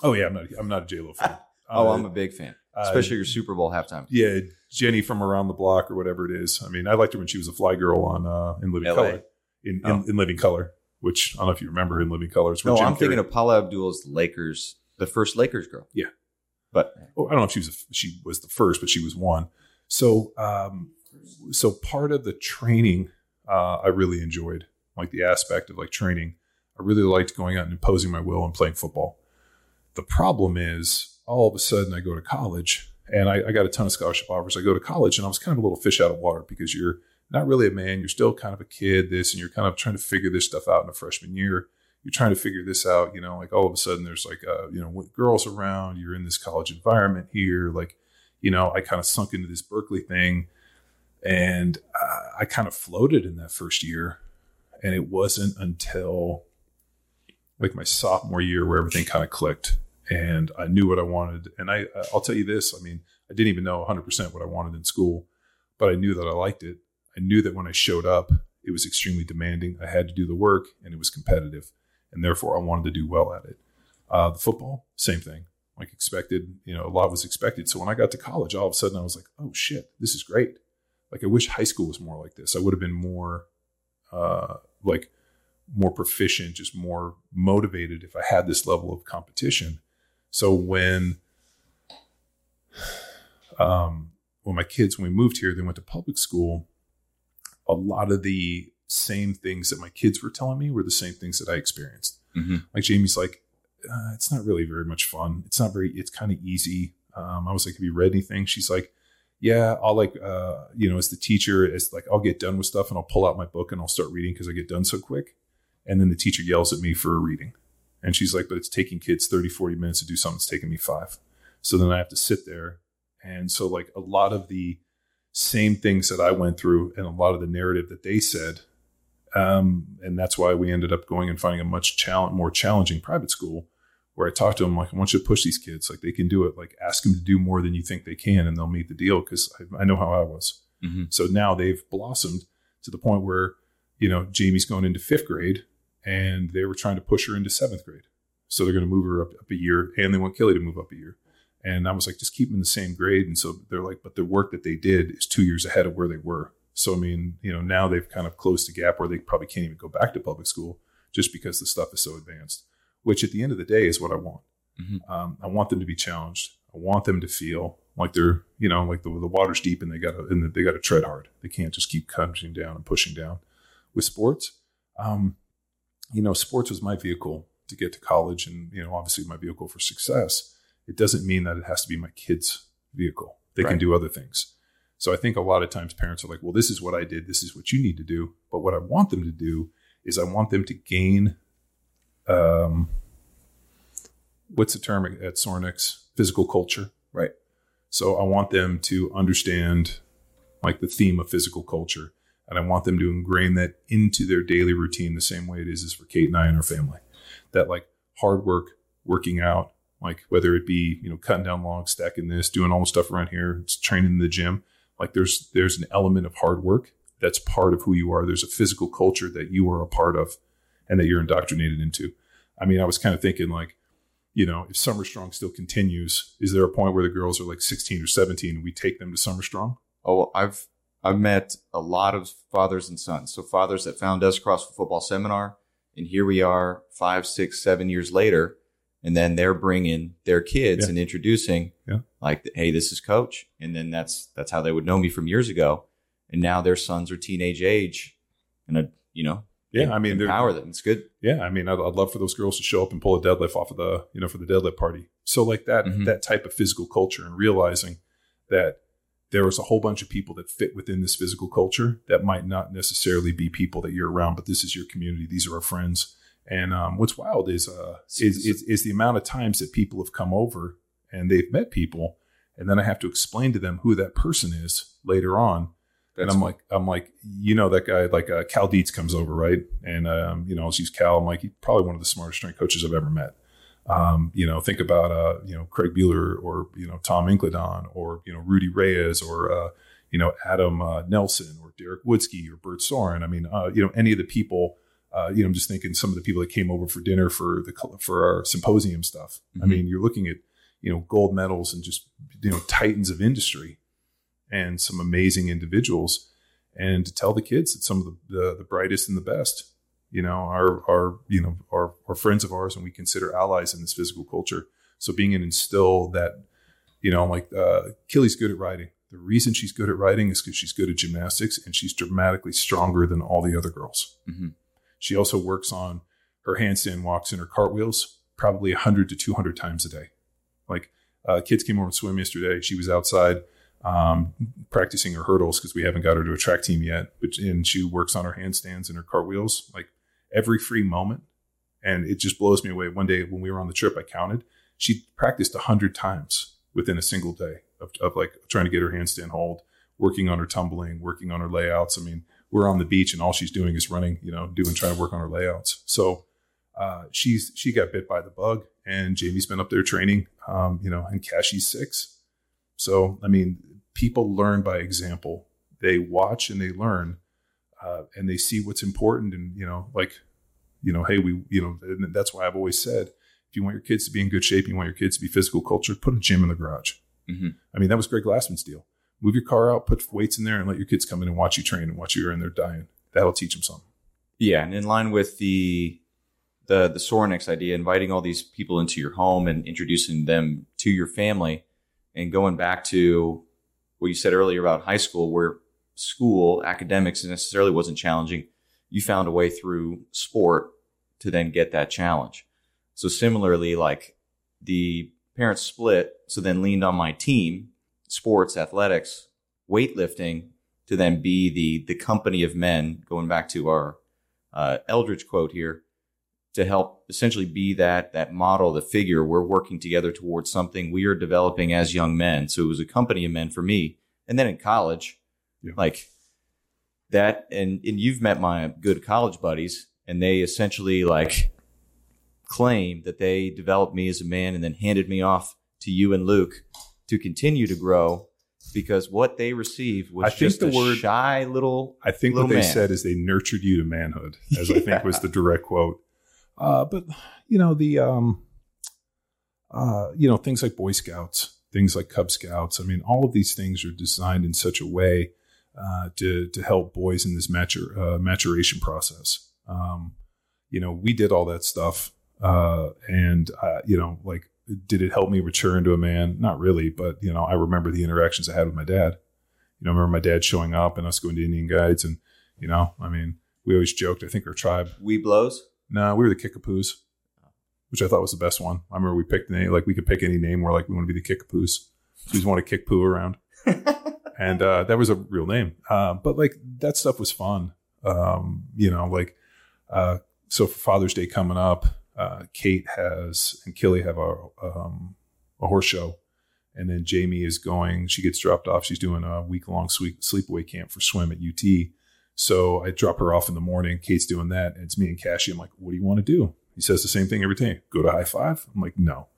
Oh yeah, I'm not. I'm not a JLo fan. oh, uh, I'm a big fan, especially uh, your Super Bowl halftime. Yeah, Jenny from Around the Block or whatever it is. I mean, I liked her when she was a fly girl on uh, In Living L A. Color. In, oh. in In Living Color, which I don't know if you remember In Living Color. No, Jim I'm Carrey. Thinking of Paula Abdul's Lakers, the first Lakers girl. Yeah, but oh, I don't know if she was a, she was the first, but she was one. So, um, so part of the training, uh, I really enjoyed, like the aspect of like training. I really liked going out and imposing my will and playing football. The problem is all of a sudden I go to college and I, I got a ton of scholarship offers. I go to college and I was kind of a little fish out of water because you're not really a man. You're still kind of a kid, this, and you're kind of trying to figure this stuff out in a freshman year. You're trying to figure this out, you know, like all of a sudden there's like, uh, you know, girls around, you're in this college environment here. Like, you know, I kind of sunk into this Berkeley thing and uh, I kind of floated in that first year. And it wasn't until like my sophomore year where everything kind of clicked and I knew what I wanted. And I, I'll tell you this, I mean, I didn't even know one hundred percent what I wanted in school, but I knew that I liked it. I knew that when I showed up, it was extremely demanding. I had to do the work and it was competitive and therefore I wanted to do well at it. Uh, the football, same thing, like expected, you know, a lot was expected. So when I got to college, all of a sudden I was like, oh shit, this is great. Like I wish high school was more like this. I would have been more uh, like, more proficient, just more motivated if I had this level of competition. So when um, when my kids, when we moved here, they went to public school, a lot of the same things that my kids were telling me were the same things that I experienced. Mm-hmm. Like Jamie's like, uh, it's not really very much fun. It's not very, it's kind of easy. Um, I was like, have you read anything? She's like, yeah, I'll like, uh, you know, as the teacher, it's like, I'll get done with stuff and I'll pull out my book and I'll start reading because I get done so quick. And then the teacher yells at me for a reading. And she's like, but it's taking kids thirty, forty minutes to do something. It's taking me five. So then I have to sit there. And so like a lot of the same things that I went through and a lot of the narrative that they said. Um, and that's why we ended up going and finding a much challenge, more challenging private school, where I talked to them, like, I want you to push these kids. Like, they can do it. Like, ask them to do more than you think they can, and they'll meet the deal. Cause I, I know how I was. Mm-hmm. So now they've blossomed to the point where, you know, Jamie's going into fifth grade and they were trying to push her into seventh grade. So they're going to move her up, up a year, and they want Kelly to move up a year. And I was like, just keep them in the same grade. And so they're like, but the work that they did is two years ahead of where they were. So, I mean, you know, now they've kind of closed the gap where they probably can't even go back to public school just because the stuff is so advanced, which at the end of the day is what I want. Mm-hmm. Um, I want them to be challenged. I want them to feel like they're, you know, like the, the water's deep and they got to, and they got to tread hard. They can't just keep cutting down and pushing down. With sports, um, you know, sports was my vehicle to get to college and, you know, obviously my vehicle for success. It doesn't mean that it has to be my kids' vehicle. They right. can do other things. So I think a lot of times parents are like, well, this is what I did. This is what you need to do. But what I want them to do is I want them to gain, um, what's the term at Sornex? Physical culture. Right. So I want them to understand like the theme of physical culture. And I want them to ingrain that into their daily routine the same way it is, is for Kate and I and our family. That like hard work, working out, like whether it be, you know, cutting down logs, stacking this, doing all the stuff around here, it's training in the gym. Like there's there's an element of hard work that's part of who you are. There's a physical culture that you are a part of and that you're indoctrinated into. I mean, I was kind of thinking like, you know, if Summer Strong still continues, is there a point where the girls are like sixteen or seventeen and we take them to Summer Strong? Oh, well, I've I've met a lot of fathers and sons. So fathers that found us CrossFit Football Seminar, and here we are five, six, seven years later, and then they're bringing their kids yeah. and introducing yeah. like, hey, this is Coach. And then that's, that's how they would know me from years ago. And now their sons are teenage age and, a, you know, yeah, I mean, empower them. It's good. Yeah. I mean, I'd, I'd love for those girls to show up and pull a deadlift off of the, you know, for the deadlift party. So like that, mm-hmm. that type of physical culture and realizing that there was a whole bunch of people that fit within this physical culture that might not necessarily be people that you're around, but this is your community. These are our friends. And um, what's wild is, uh, is is is the amount of times that people have come over and they've met people, and then I have to explain to them who that person is later on. That's and I'm cool. like, I'm like, you know, that guy, like uh, Cal Dietz comes over, right? And um, you know, I'll use Cal. I'm like, he's probably one of the smartest strength coaches I've ever met. Um, you know, think about uh, you know, Craig Bueller or you know Tom Incladon or you know Rudy Reyes or uh, you know Adam uh, Nelson or Derek Woodsky or Bert Soren. I mean, uh, you know, any of the people. Uh, you know, I'm just thinking some of the people that came over for dinner for the for our symposium stuff. Mm-hmm. I mean, you're looking at, you know, gold medals and just, you know, titans of industry and some amazing individuals. And to tell the kids that some of the, the, the brightest and the best, you know, are, are you know, are, are friends of ours and we consider allies in this physical culture. So being an instill that, you know, like uh, Kelly's good at riding. The reason she's good at riding is because she's good at gymnastics and she's dramatically stronger than all the other girls. Mm-hmm. She also works on her handstand walks and her cartwheels probably one hundred to two hundred times a day. Like uh, kids came over and swim yesterday. She was outside um, practicing her hurdles because we haven't got her to a track team yet. But, and she works on her handstands and her cartwheels like every free moment. And it just blows me away. One day when we were on the trip, I counted. She practiced one hundred times within a single day of, of like trying to get her handstand hold, working on her tumbling, working on her layouts. I mean, we're on the beach and all she's doing is running, you know, doing, trying to work on her layouts. So, uh, she's, she got bit by the bug and Jamie's been up there training, um, you know, and Cashy's six. So, I mean, people learn by example, they watch and they learn, uh, and they see what's important. And, you know, like, you know, hey, we, you know, and that's why I've always said, if you want your kids to be in good shape, you want your kids to be physical culture, put a gym in the garage. Mm-hmm. I mean, that was Greg Glassman's deal. Move your car out, put weights in there, and let your kids come in and watch you train and watch you in there dying. That'll teach them something. Yeah, and in line with the the the Sorenex idea, inviting all these people into your home and introducing them to your family, and going back to what you said earlier about high school, where school academics necessarily wasn't challenging, you found a way through sport to then get that challenge. So similarly, like the parents split, so then leaned on my team. Sports, athletics, weightlifting, to then be the the company of men, going back to our uh, Eldredge quote here, to help essentially be that that model, the figure. We're working together towards something we are developing as young men. So it was a company of men for me And then in college, yeah. like that. And, and you've met my good college buddies, and they essentially like claim that they developed me as a man and then handed me off to you and Luke to continue to grow, because what they received was I just think the a word, shy little I think little what they man. said is they nurtured you to manhood, as yeah. I think was the direct quote. Uh, but, you know, the, um, uh, you know, things like Boy Scouts, things like Cub Scouts. I mean, all of these things are designed in such a way uh, to to help boys in this matur- uh, maturation process. Um, you know, we did all that stuff. Uh, and, uh, you know, like, did it help me mature into a man? Not really. But, you know, I remember the interactions I had with my dad. You know, I remember my dad showing up and us going to Indian Guides. And, you know, I mean, we always joked, I think our tribe. We blows? No, nah, we were the Kickapoos, which I thought was the best one. I remember we picked the name. Like, we could pick any name. We're like, we want to be the Kickapoos. We just want to kick poo around. And uh, that was a real name. Uh, but, like, that stuff was fun. Um, you know, like, uh, so for Father's Day coming up, Uh, Kate has and Kelly have a, um, a horse show, and then Jamie is going. She gets dropped off. She's doing a week long sleep, sleepaway camp for swim at U T. So I drop her off in the morning. Kate's doing that, and it's me and Cashy. I'm like, "What do you want to do?" He says the same thing every day. Go to High Five. I'm like, "No,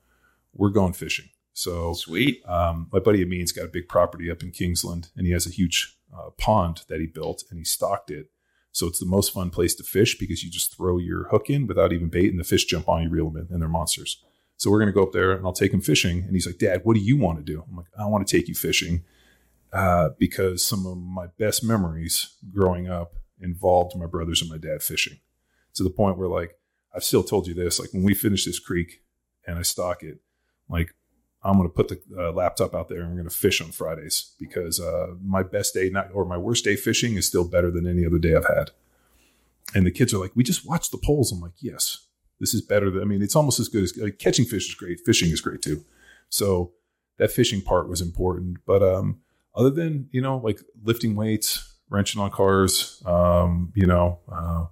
we're going fishing." So sweet. Um, my buddy Amin's got a big property up in Kingsland, and he has a huge uh, pond that he built, and he stocked it. So it's the most fun place to fish, because you just throw your hook in without even bait, and the fish jump on you, reel them in, and they're monsters. So we're going to go up there, and I'll take him fishing. And he's like, "Dad, what do you want to do?" I'm like, "I want to take you fishing uh, because some of my best memories growing up involved my brothers and my dad fishing." To the point where, like, I've still told you this, like, when we finish this creek and I stock it, like, I'm going to put the uh, laptop out there, and we're going to fish on Fridays, because uh, my best day not or my worst day fishing is still better than any other day I've had. And the kids are like, "We just watched the polls." I'm like, "Yes, this is better than." I mean, it's almost as good as like, catching fish is great. Fishing is great too. So that fishing part was important. But um, other than, you know, like lifting weights, wrenching on cars, um, you know, uh,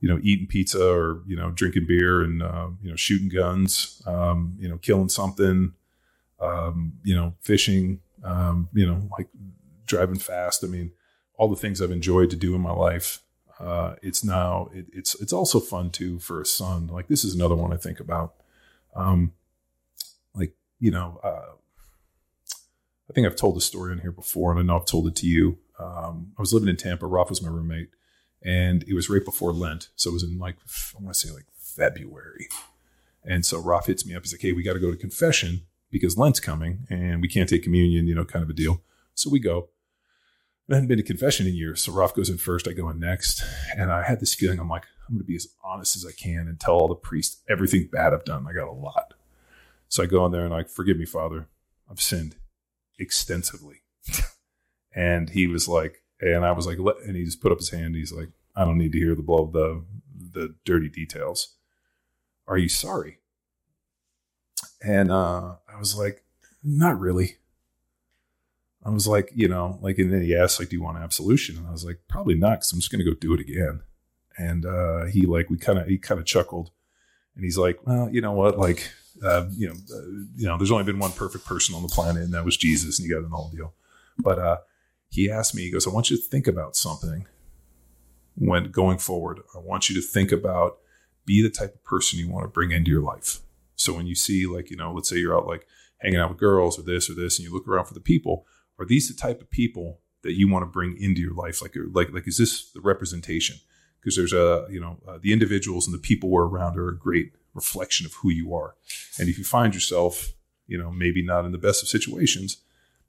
you know, eating pizza, or, you know, drinking beer, and, uh, you know, shooting guns, um, you know, killing something, um, you know, fishing, um, you know, like driving fast. I mean, all the things I've enjoyed to do in my life. Uh, it's now, it, it's, it's also fun too for a son. Like, this is another one I think about. Um, like, you know, uh, I think I've told this story on here before, and I know I've told it to you. Um, I was living in Tampa. Ralph was my roommate, and it was right before Lent. So it was in like, I want to say like February. And so Ralph hits me up. He's like, "Hey, we got to go to confession, because Lent's coming and we can't take communion," you know, kind of a deal. So we go. I hadn't been to confession in years. So Ralph goes in first, I go in next. And I had this feeling, I'm like, I'm going to be as honest as I can and tell all the priests everything bad I've done. I got a lot. So I go in there and I'm like, "Forgive me, Father. I've sinned extensively." And he was like, and I was like, and he just put up his hand. He's like, "I don't need to hear the blow, the, the dirty details. Are you sorry?" And uh, I was like, "Not really." I was like, you know, like, and then he asked, like, "Do you want absolution?" And I was like, "Probably not, because I'm just going to go do it again." And uh, he like, we kind of, he kind of chuckled, and he's like, "Well, you know what? Like, uh, you know, uh, you know, there's only been one perfect person on the planet, and that was Jesus, and he got an all deal." But uh, he asked me, he goes, "I want you to think about something when going forward. I want you to think about, be the type of person you want to bring into your life. So when you see, like, you know, let's say you're out like hanging out with girls or this or this, and you look around for the people, are these the type of people that you want to bring into your life? Like, like, like, is this the representation?" Because there's a, you know, uh, the individuals and the people we're around are a great reflection of who you are. And if you find yourself, you know, maybe not in the best of situations,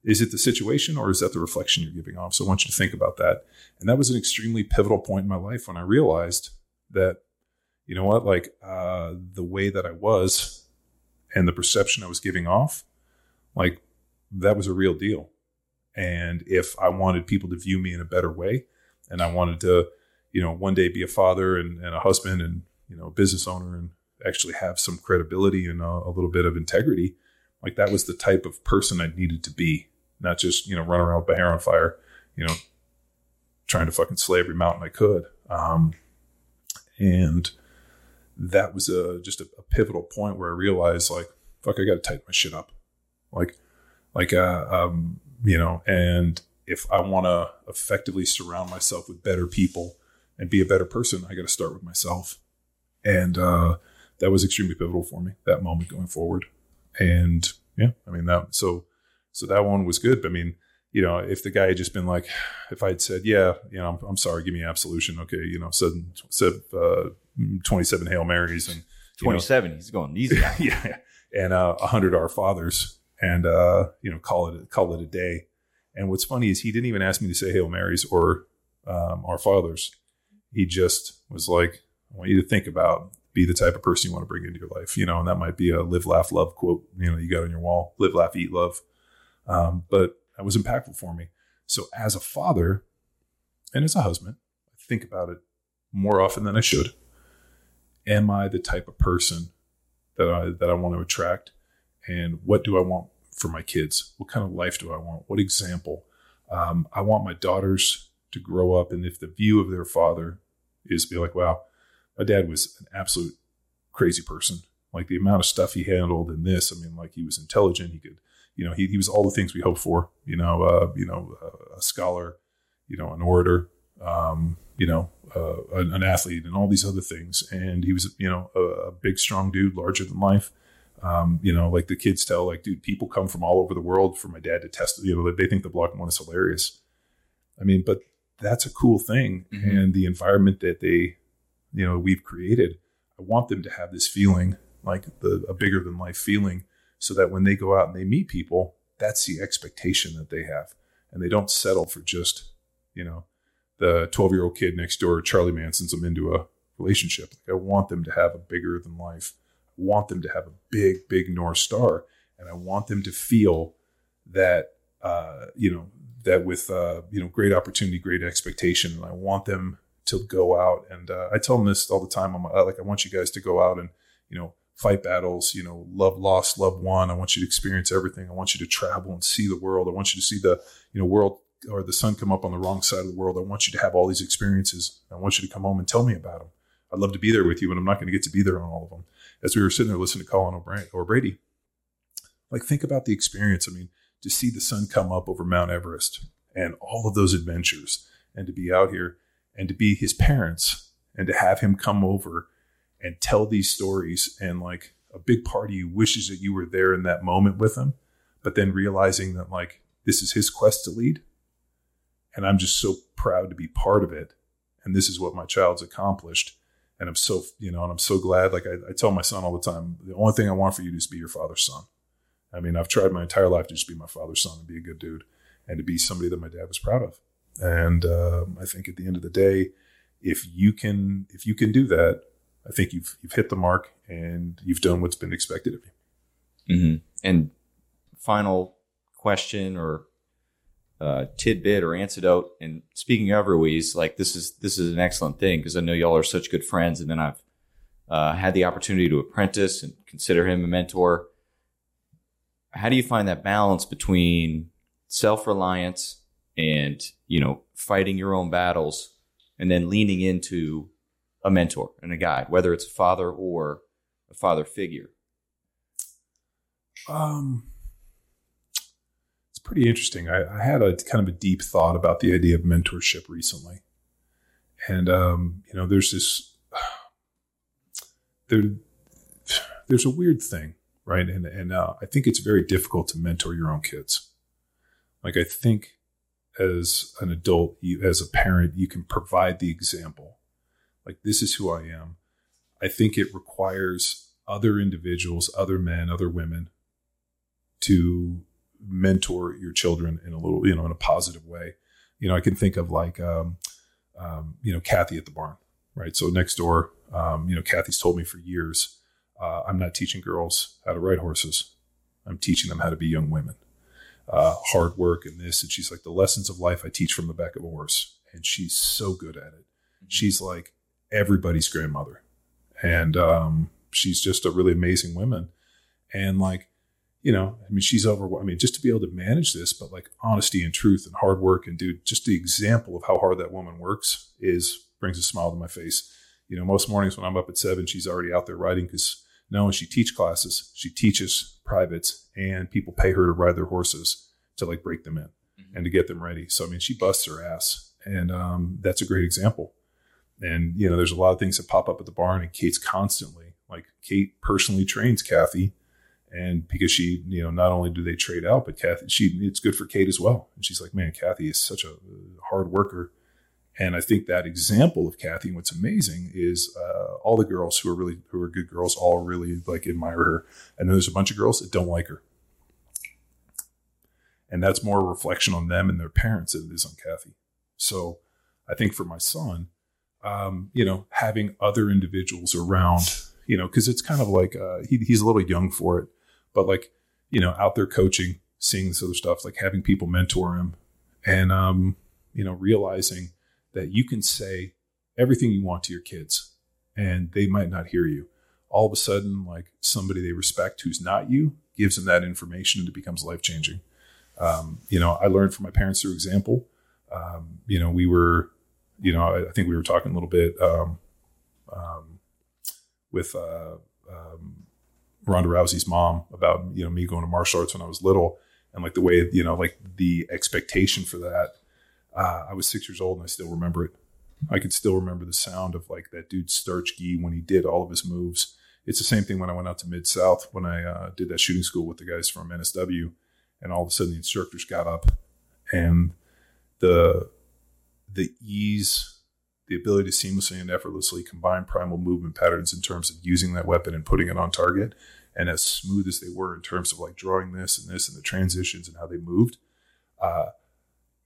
is it the situation, or is that the reflection you're giving off? So I want you to think about that. And that was an extremely pivotal point in my life when I realized that, you know what, like uh, the way that I was and the perception I was giving off, like that was a real deal. And if I wanted people to view me in a better way, and I wanted to, you know, one day be a father and, and a husband and, you know, a business owner, and actually have some credibility and a, a little bit of integrity, like that was the type of person I needed to be, not just, you know, run around with my hair on fire, you know, trying to fucking slay every mountain I could. Um, and that was a, just a, a pivotal point where I realized, like, fuck, I got to tighten my shit up. Like, like, uh, um, you know, and if I want to effectively surround myself with better people and be a better person, I got to start with myself. And uh, that was extremely pivotal for me, that moment going forward. And yeah, I mean, that, so, so that one was good. But I mean, you know, if the guy had just been like, if I had said, yeah, you know, I'm, I'm sorry, give me absolution. Okay. You know, sudden, uh, twenty-seven Hail Marys and twenty-seven, know, he's going easy. Yeah. And a uh, hundred Our Fathers and, uh, you know, call it, call it a day. And what's funny is he didn't even ask me to say Hail Marys or um, Our Fathers. He just was like, I want you to think about, be the type of person you want to bring into your life, you know, and that might be a live, laugh, love quote, you know, you got on your wall, live, laugh, eat, love. Um, but that was impactful for me. So as a father and as a husband, I think about it more often than I should. Am I the type of person that I, that I want to attract? And what do I want for my kids? What kind of life do I want? What example? Um, I want my daughters to grow up. And if the view of their father is be like, wow, my dad was an absolute crazy person. Like the amount of stuff he handled in this, I mean, like he was intelligent. He could, you know, he, he was all the things we hope for, you know, uh, you know, a, a scholar, you know, an orator, um, you know, uh, an, an athlete and all these other things. And he was, you know, a, a big, strong dude, larger than life. Um, you know, like the kids tell, like, dude, people come from all over the world for my dad to test, you know, they think the block one is hilarious. I mean, but that's a cool thing. Mm-hmm. And the environment that they, you know, we've created, I want them to have this feeling, like the, a bigger than life feeling, so that when they go out and they meet people, that's the expectation that they have. And they don't settle for just, you know, the twelve year old kid next door, Charlie Manson's them into a relationship. Like, I want them to have a bigger than life. I want them to have a big, big North Star. And I want them to feel that, uh, you know, that with, uh, you know, great opportunity, great expectation. And I want them to go out. And uh, I tell them this all the time. I'm like, I want you guys to go out and, you know, fight battles, you know, love lost, love won. I want you to experience everything. I want you to travel and see the world. I want you to see the, you know, world or the sun come up on the wrong side of the world. I want you to have all these experiences. I want you to come home and tell me about them. I'd love to be there with you, and I'm not going to get to be there on all of them. As we were sitting there listening to Colin O'Brady, like, think about the experience. I mean, to see the sun come up over Mount Everest and all of those adventures, and to be out here and to be his parents and to have him come over and tell these stories. And like, a big part of you wishes that you were there in that moment with him, but then realizing that, like, this is his quest to lead. And I'm just so proud to be part of it. And this is what my child's accomplished. And I'm so, you know, and I'm so glad. Like, I, I tell my son all the time, the only thing I want for you to is be your father's son. I mean, I've tried my entire life to just be my father's son and be a good dude and to be somebody that my dad was proud of. And um, I think at the end of the day, if you can, if you can do that, I think you've you've hit the mark and you've done what's been expected of you. Mm-hmm. And final question or uh, tidbit or antidote. And speaking of Ruiz, like, this is this is an excellent thing, because I know y'all are such good friends. And then I've uh, had the opportunity to apprentice and consider him a mentor. How do you find that balance between self-reliance and, you know, fighting your own battles, and then leaning into a mentor and a guide, whether it's a father or a father figure? Um, it's pretty interesting. I, I had a kind of a deep thought about the idea of mentorship recently. And, um, you know, there's this, there, there's a weird thing, right? And, and uh, I think it's very difficult to mentor your own kids. Like, I think as an adult, you, as a parent, you can provide the example. Like, this is who I am. I think it requires other individuals, other men, other women, to mentor your children in a little, you know, in a positive way. You know, I can think of like, um, um, you know, Kathy at the barn, right? So next door, um, you know, Kathy's told me for years, uh, I'm not teaching girls how to ride horses. I'm teaching them how to be young women, uh, hard work and this. And she's like, the lessons of life I teach from the back of a horse. And she's so good at it. She's like everybody's grandmother. And, um, she's just a really amazing woman. And like, you know, I mean, she's over, I mean, just to be able to manage this, but like honesty and truth and hard work and dude, just the example of how hard that woman works is brings a smile to my face. You know, most mornings when I'm up at seven, she's already out there riding, because now when she teach classes, she teaches privates and people pay her to ride their horses to like break them in mm-hmm. and to get them ready. So, I mean, she busts her ass, and um, that's a great example. And, you know, there's a lot of things that pop up at the barn, and Kate's constantly like Kate personally trains Kathy. And because she, you know, not only do they trade out, but Kathy, she, it's good for Kate as well. And she's like, man, Kathy is such a hard worker. And I think that example of Kathy, and what's amazing is uh, all the girls who are really, who are good girls, all really like admire her. And then there's a bunch of girls that don't like her. And that's more a reflection on them and their parents than it is on Kathy. So I think for my son, um, you know, having other individuals around, you know, cause it's kind of like uh, he, he's a little young for it, but like, you know, out there coaching, seeing this other stuff, like having people mentor him and, um, you know, realizing that you can say everything you want to your kids and they might not hear you. All of a sudden, like somebody they respect who's not you gives them that information and it becomes life-changing. Um, you know, I learned from my parents through example. Um, you know, we were, you know, I, I think we were talking a little bit um, um, with uh, um, Ronda Rousey's mom about, you know, me going to martial arts when I was little and like the way, you know, like the expectation for that. Uh, I was six years old and I still remember it. I could still remember the sound of like that dude starch gi when he did all of his moves. It's the same thing when I went out to Mid-South, when I uh, did that shooting school with the guys from N S W, and all of a sudden the instructors got up and the, the ease, the ability to seamlessly and effortlessly combine primal movement patterns in terms of using that weapon and putting it on target. And as smooth as they were in terms of like drawing this and this and the transitions and how they moved, uh,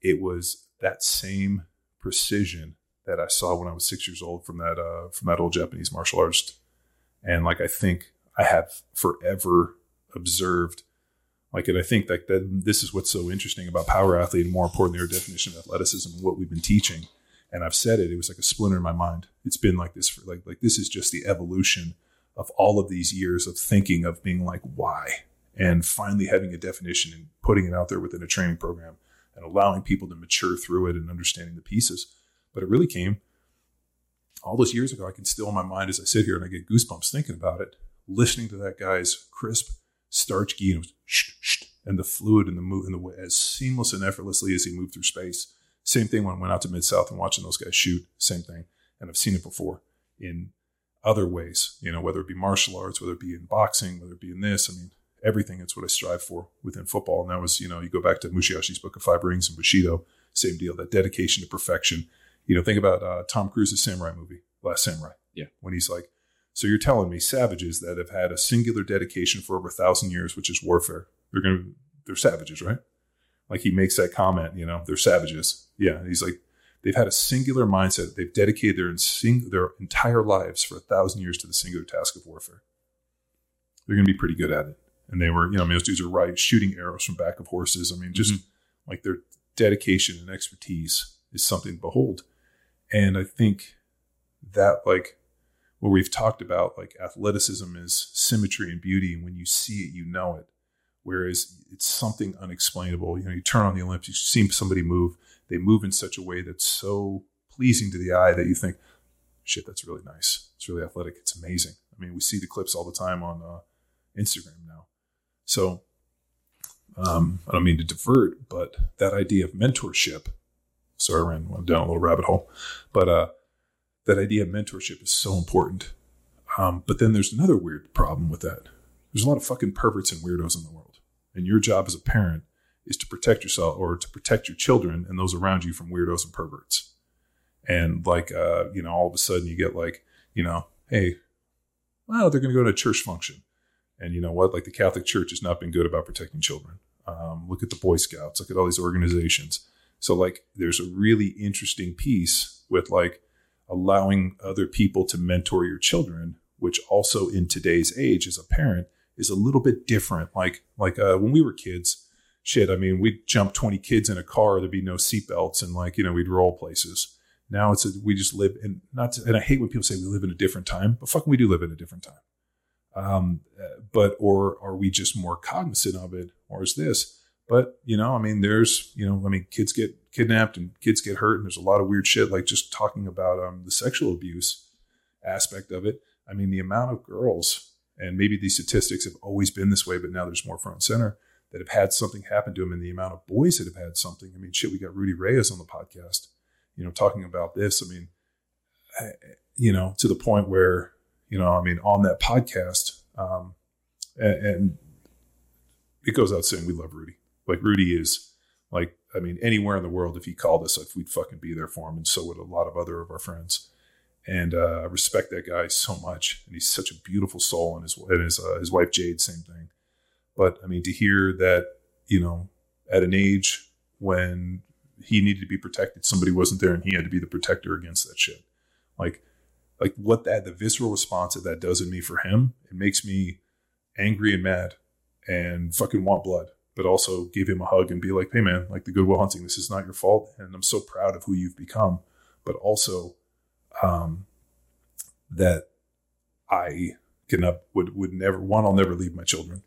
it was that same precision that I saw when I was six years old from that, uh, from that old Japanese martial artist. And like, I think I have forever observed, like, and I think like that this is what's so interesting about Power Athlete and more importantly, our definition of athleticism and what we've been teaching. And I've said it, it was like a splinter in my mind. It's been like this for like, like, this is just the evolution of all of these years of thinking of being like, why, and finally having a definition and putting it out there within a training program, and allowing people to mature through it and understanding the pieces. But it really came all those years ago. I can still in my mind as I sit here and I get goosebumps thinking about it, listening to that guy's crisp starch gi, and it was shh, shh, and the fluid and the move and the way as seamless and effortlessly as he moved through space. Same thing when I went out to Mid-South and watching those guys shoot, same thing. And I've seen it before in other ways, you know, whether it be martial arts, whether it be in boxing, whether it be in this, I mean, everything. That's what I strive for within football. And that was, you know, you go back to Musayashi's Book of Five Rings and Bushido, same deal, that dedication to perfection. You know, think about uh, Tom Cruise's samurai movie, Last Samurai. Yeah. When he's like, so you're telling me savages that have had a singular dedication for over a thousand years, which is warfare. They're going to, they're savages, right? Like he makes that comment, you know, they're savages. Yeah. And he's like, they've had a singular mindset. They've dedicated their, sing- their entire lives for a thousand years to the singular task of warfare. They're going to be pretty good at it. And they were, you know, I mean, those dudes are right, shooting arrows from back of horses. I mean, just mm-hmm. like their dedication and expertise is something to behold. And I think that like what we've talked about, like athleticism is symmetry and beauty. And when you see it, you know it. Whereas it's something unexplainable. You know, you turn on the Olympics, you see somebody move. They move in such a way that's so pleasing to the eye that you think, shit, that's really nice. It's really athletic. It's amazing. I mean, we see the clips all the time on uh, Instagram now. So um, I don't mean to divert, but that idea of mentorship, sorry, I ran down a little rabbit hole, but uh, that idea of mentorship is so important. Um, but then there's another weird problem with that. There's a lot of fucking perverts and weirdos in the world. And your job as a parent is to protect yourself or to protect your children and those around you from weirdos and perverts. And like, uh, you know, all of a sudden you get like, you know, hey, well, they're going to go to a church function. And you know what? Like the Catholic Church has not been good about protecting children. Um, look at the Boy Scouts. Look at all these organizations. So like there's a really interesting piece with like allowing other people to mentor your children, which also in today's age as a parent is a little bit different. Like like uh, when we were kids, shit, I mean, we'd jump twenty kids in a car. There'd be no seatbelts and like, you know, we'd roll places. Now it's a, we just live and not to, and I hate when people say we live in a different time, but fucking we do live in a different time. Um, but, or are we just more cognizant of it or is this, but you know, I mean, there's, you know, I mean, kids get kidnapped and kids get hurt and there's a lot of weird shit, like just talking about, um, the sexual abuse aspect of it. I mean, the amount of girls and maybe these statistics have always been this way, but now there's more front and center that have had something happen to them, and the amount of boys that have had something. I mean, shit, we got Rudy Reyes on the podcast, you know, talking about this. I mean, I, you know, to the point where, you know, I mean, on that podcast, um, and, and it goes out saying we love Rudy. Like, Rudy is like, I mean, anywhere in the world, if he called us, if we'd fucking be there for him. And so would a lot of other of our friends. And uh, I respect that guy so much. And he's such a beautiful soul. And his, and his, uh, his wife, Jade, same thing. But I mean, to hear that, you know, at an age when he needed to be protected, somebody wasn't there and he had to be the protector against that shit. Like, like what that, the visceral response that that does in me for him, it makes me angry and mad and fucking want blood, but also give him a hug and be like, hey man, like the Goodwill Hunting, this is not your fault. And I'm so proud of who you've become, but also um, that I can up would, would never one, I'll never leave my children.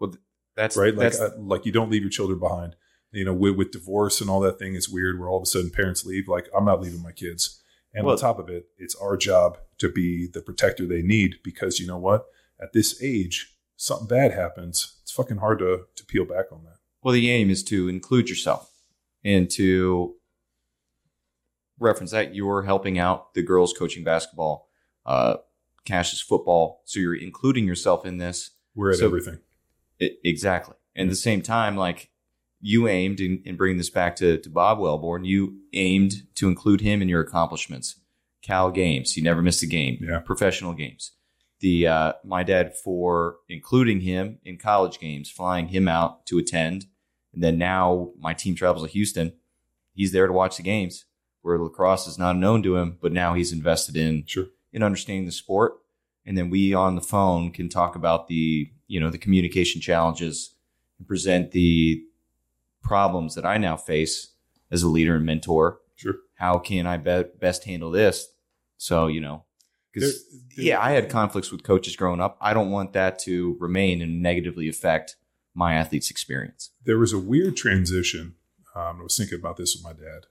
Well, that's right. Like, that's, uh, like you don't leave your children behind, you know, with, with divorce and all that thing. It's weird where all of a sudden parents leave. Like, I'm not leaving my kids. And well, on top of it, it's our job to be the protector they need, because you know what, at this age, something bad happens. It's fucking hard to, to peel back on that. Well, the aim is to include yourself and to reference that you're helping out the girls coaching basketball, uh, Cash's football. So you're including yourself in this. We're at so, everything. It, exactly. And at the same time, like you aimed, and, and bringing this back to, to Bob Wellborn, you aimed to include him in your accomplishments. Cal games. He never missed a game. Yeah. Professional games. The uh, my dad for including him in college games, flying him out to attend. And then now my team travels to Houston. He's there to watch the games where lacrosse is not known to him, but now he's invested in, sure, in understanding the sport. And then we on the phone can talk about the, you know, the communication challenges and present the problems that I now face as a leader and mentor. Sure. How can I be- best handle this? So, you know, because, yeah, I had conflicts with coaches growing up. I don't want that to remain and negatively affect my athlete's experience. There was a weird transition. Um, I was thinking about this with my dad.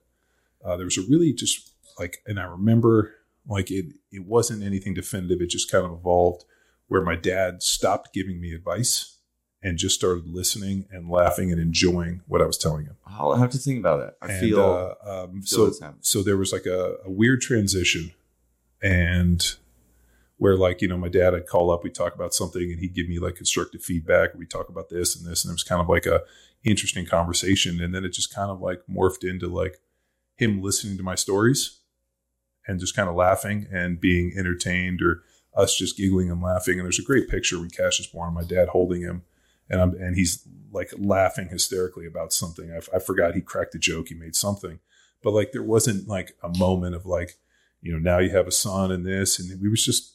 Uh, there was a really just like, and I remember like it, it wasn't anything definitive. It just kind of evolved where my dad stopped giving me advice and just started listening and laughing and enjoying what I was telling him. I'll have to think about that. I and, feel, uh, um, feel so, so there was like a, a weird transition. And where like, you know, my dad, I'd call up, we'd talk about something and he'd give me like constructive feedback. We'd talk about this and this, and it was kind of like a interesting conversation. And then it just kind of like morphed into like him listening to my stories and just kind of laughing and being entertained, or us just giggling and laughing. And there's a great picture when Cash is born, my dad holding him, and I'm, and he's like laughing hysterically about something. I, I forgot he cracked a joke. He made something, but like, there wasn't like a moment of like, you know, now you have a son and this, and we was just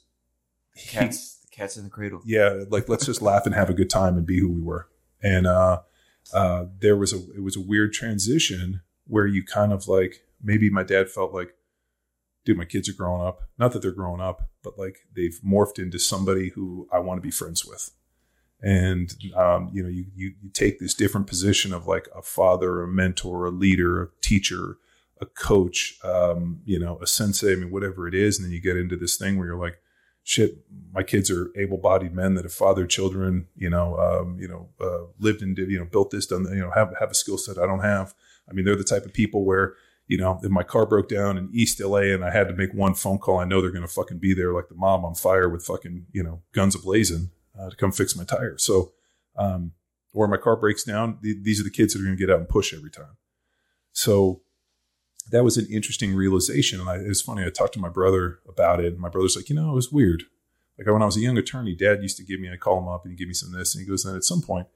cats, he, cats in the cradle. Yeah. Like, let's just laugh and have a good time and be who we were. And, uh, uh, there was a, it was a weird transition where you kind of like, maybe my dad felt like, dude, my kids are growing up. Not that they're growing up, but like they've morphed into somebody who I want to be friends with. And, um, you know, you, you, you take this different position of like a father, a mentor, a leader, a teacher, a coach, um, you know, a sensei, I mean, whatever it is. And then you get into this thing where you're like, shit, my kids are able-bodied men that have fathered children, you know, um, you know, uh, lived and did, you know, built this, done, you know, have, have a skill set I don't have. I mean, they're the type of people where, you know, if my car broke down in East L A and I had to make one phone call, I know they're going to fucking be there like the mom on fire with fucking, you know, guns ablazing uh, to come fix my tire. So, um, or my car breaks down. Th- these are the kids that are going to get out and push every time. So, that was an interesting realization. And I, it was funny. I talked to my brother about it. And my brother's like, you know, it was weird. Like when I was a young attorney, dad used to give me, I call him up and he'd give me some of this. And he goes, then at some point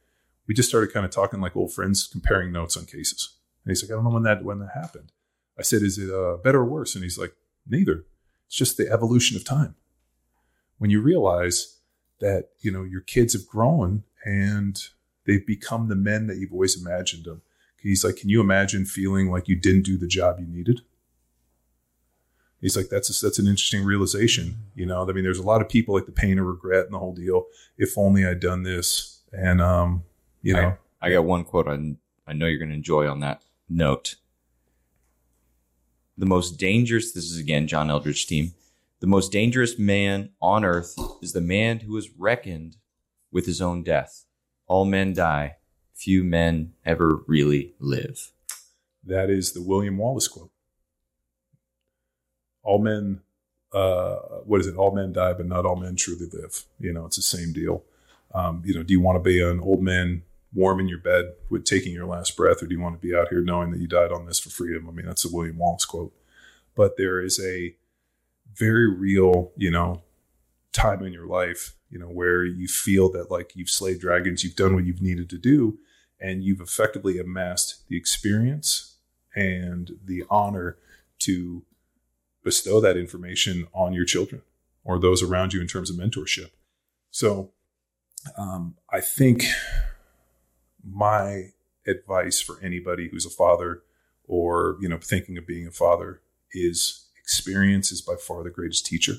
we just started kind of talking like old friends, comparing notes on cases. And he's like, I don't know when that, when that happened. I said, is it uh, better or worse? And he's like, neither. It's just the evolution of time. When you realize that, you know, your kids have grown and they've become the men that you've always imagined them. He's like, can you imagine feeling like you didn't do the job you needed? He's like, that's a, that's an interesting realization. You know, I mean, there's a lot of people like the pain of regret and the whole deal. If only I'd done this. And, um, you know, I, I got one quote I, I know you're going to enjoy on that note. The most dangerous, this is again, John Eldredge team. The most dangerous man on earth is the man who is reckoned with his own death. All men die. few men ever really live. That is the William Wallace quote. All men, uh, what is it? All men die, but not all men truly live. You know, it's the same deal. Um, you know, do you want to be an old man warm in your bed with taking your last breath, or do you want to be out here knowing that you died on this for freedom? I mean, that's a William Wallace quote. But there is a very real, you know, time in your life, you know, where you feel that like you've slayed dragons, you've done what you've needed to do, and you've effectively amassed the experience and the honor to bestow that information on your children or those around you in terms of mentorship. So um, I think my advice for anybody who's a father or, you know, thinking of being a father is experience is by far the greatest teacher.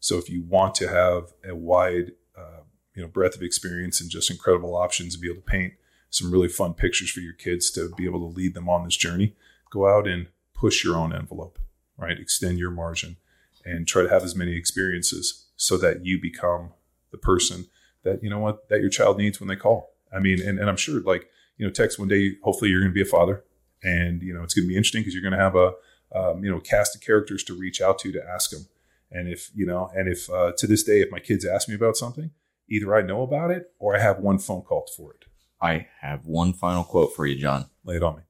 So if you want to have a wide, uh, you know, breadth of experience and just incredible options and be able to paint some really fun pictures for your kids to be able to lead them on this journey, go out and push your own envelope, right? Extend your margin and try to have as many experiences so that you become the person that, you know what, that your child needs when they call. I mean, and, and I'm sure like, you know, text one day, hopefully you're going to be a father and, you know, it's going to be interesting because you're going to have a, um, you know, cast of characters to reach out to, to ask them. And if, you know, and if uh, to this day, if my kids ask me about something, either I know about it or I have one phone call for it. I have one final quote for you, John. Lay it on me.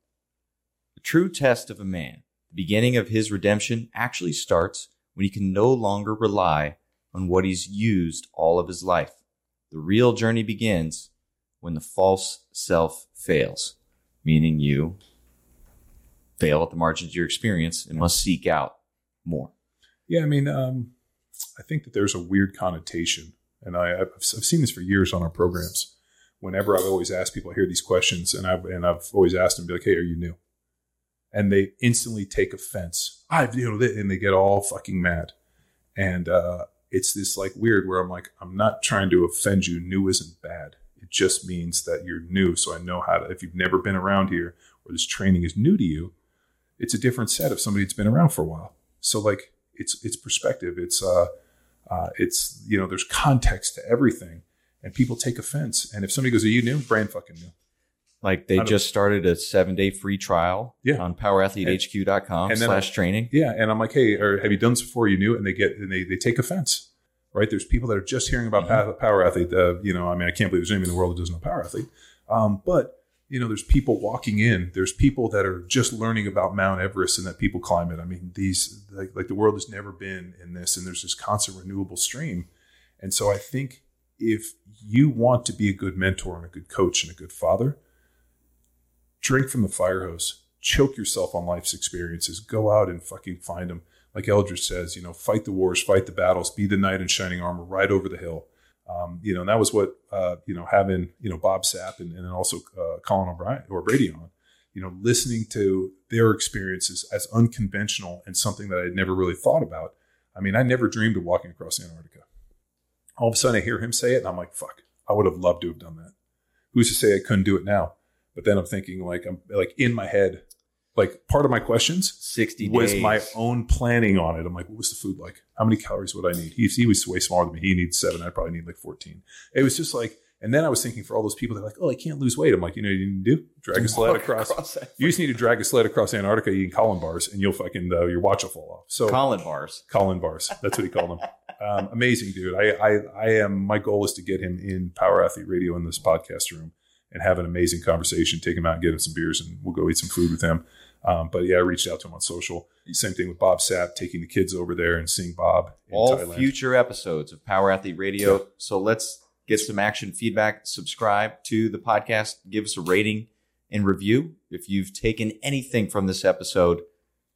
The true test of a man, the beginning of his redemption, actually starts when he can no longer rely on what he's used all of his life. The real journey begins when the false self fails, meaning you fail at the margins of your experience and must seek out more. Yeah, I mean, um, I think that there's a weird connotation, and I, I've, I've seen this for years on our programs. Whenever I've always asked people, I hear these questions, and I've and I've always asked them, be like, "Hey, are you new?" And they instantly take offense. I've you know, and they get all fucking mad, and uh, it's this like weird where I'm like, I'm not trying to offend you. New isn't bad. It just means that you're new, so I know how to. If you've never been around here, or this training is new to you, it's a different set of somebody that's been around for a while. So like. It's it's perspective. It's uh, uh, it's you know, there's context to everything, and people take offense. And if somebody goes, "Are you new?" Brand fucking new. Like they just started a seven day free trial yeah. on power athlete H Q dot com slash training. Yeah, and I'm like, hey, or have you done this before? You knew, and they get and they they take offense, right? There's people that are just hearing about mm-hmm. Power Athlete. Uh, you know, I mean, I can't believe there's anybody in the world that doesn't know Power Athlete. Um, but you know, there's people walking in. There's people that are just learning about Mount Everest and that people climb it. I mean, these like, like the world has never been in this, and there's this constant renewable stream. And so I think if you want to be a good mentor and a good coach and a good father, drink from the fire hose, choke yourself on life's experiences, go out and fucking find them. Like Eldredge says, you know, fight the wars, fight the battles, be the knight in shining armor, ride over the hill. Um, you know, and that was what, uh, you know, having, you know, Bob Sapp and, and then also uh, Colin O'Brien or Brady on, you know, listening to their experiences as unconventional and something that I had never really thought about. I mean, I never dreamed of walking across Antarctica. All of a sudden I hear him say it and I'm like, fuck, I would have loved to have done that. Who's to say I couldn't do it now? But then I'm thinking like, I'm like in my head, like part of my questions sixty days was my own planning on it. I'm like, what was the food like? How many calories would I need? He, he was way smaller than me. He needs seven. I probably need like fourteen. It was just like, and then I was thinking for all those people that are like, oh, I can't lose weight. I'm like, you know, you need to do drag a sled across. across you just need to drag a sled across Antarctica eating Colin bars and you'll fucking, uh, your watch will fall off. So Colin bars, Colin bars. That's what he called them. Um, amazing dude. I, I, I am, my goal is to get him in Power Athlete Radio in this podcast room and have an amazing conversation, take him out and get him some beers and we'll go eat some food with him. Um, but yeah, I reached out to him on social. Same thing with Bob Sapp, taking the kids over there and seeing Bob in All Thailand. Future episodes of Power Athlete Radio. Yeah. So let's get some action feedback. Subscribe to the podcast. Give us a rating and review. If you've taken anything from this episode,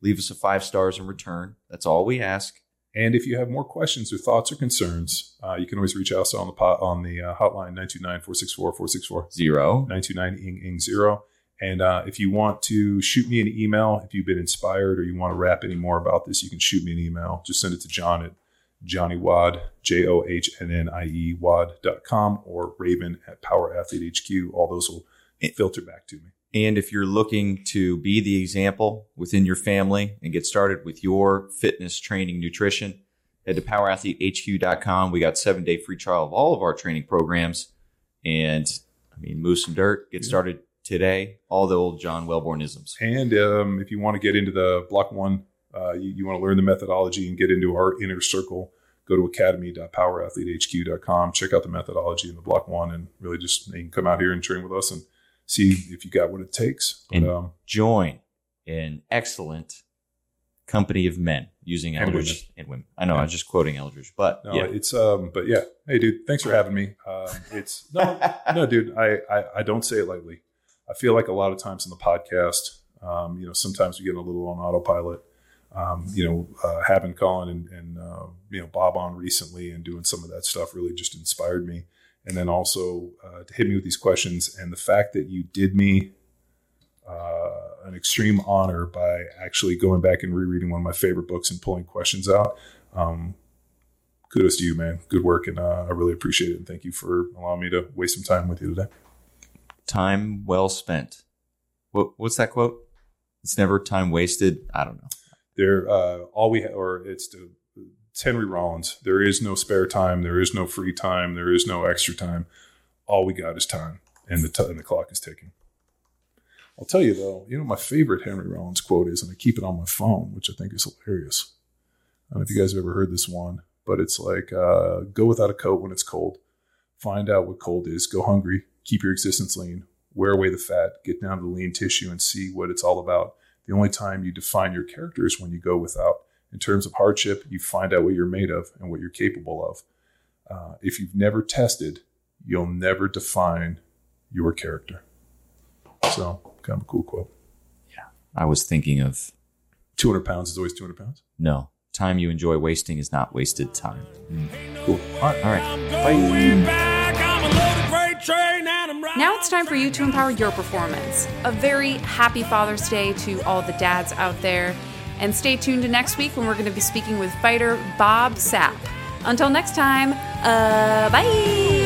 leave us a five stars in return. That's all we ask. And if you have more questions or thoughts or concerns, uh, you can always reach us on the pot, on the uh, hotline, nine two nine, four six four, four six four, zero nine two nine, zero. And uh, if you want to shoot me an email, if you've been inspired or you want to rap any more about this, you can shoot me an email. Just send it to John at johnnywad, J O H N N I E, wad dot com or raven at PowerAthleteHQ. All those will filter back to me. And if you're looking to be the example within your family and get started with your fitness, training, nutrition, head to power athlete H Q dot com. We got seven day free trial of all of our training programs. And I I mean, move some dirt, get yeah. started today, all the old John Wellbornisms. And um, if you want to get into the block one, uh, you, you want to learn the methodology and get into our inner circle, go to academy dot power athlete h q dot com, check out the methodology in the block one, and really just you can come out here and train with us and see if you got what it takes. But, and um, join an excellent company of men using Eldredge and, and women. I know, yeah. I was just quoting Eldredge, but no, yeah. it's um, but yeah, hey, dude, thanks for having me. Um, it's no, no, dude, I, I I don't say it lightly. I feel like a lot of times in the podcast, um, you know, sometimes we get a little on autopilot. Um, you know, uh, having Colin and, and uh, you know Bob on recently and doing some of that stuff really just inspired me, and then also uh, to hit me with these questions, and the fact that you did me uh, an extreme honor by actually going back and rereading one of my favorite books and pulling questions out. Um, kudos to you, man. Good work, and uh, I really appreciate it. And thank you for allowing me to waste some time with you today. Time well spent. What, what's that quote? It's never time wasted. I don't know. There, uh, all we ha- or it's, to, it's Henry Rollins. There is no spare time. There is no free time. There is no extra time. All we got is time, and the t- and the clock is ticking. I'll tell you though, you know my favorite Henry Rollins quote is, and I keep it on my phone, which I think is hilarious. I don't know if you guys have ever heard this one, but it's like, uh, go without a coat when it's cold. Find out what cold is. Go hungry. Keep your existence lean. Wear away the fat. Get down to the lean tissue and see what it's all about. The only time you define your character is when you go without. In terms of hardship, you find out what you're made of and what you're capable of. Uh, if you've never tested, you'll never define your character. So, kind of a cool quote. Yeah. I was thinking of... two hundred pounds is always two hundred pounds? No. Time you enjoy wasting is not wasted time. Mm. Cool. All right. All right. I'm back. I'm a loaded freight train and I'm now it's time for you to empower your performance. A very happy Father's Day to all the dads out there. And stay tuned to next week when we're going to be speaking with fighter Bob Sapp. Until next time, uh, bye.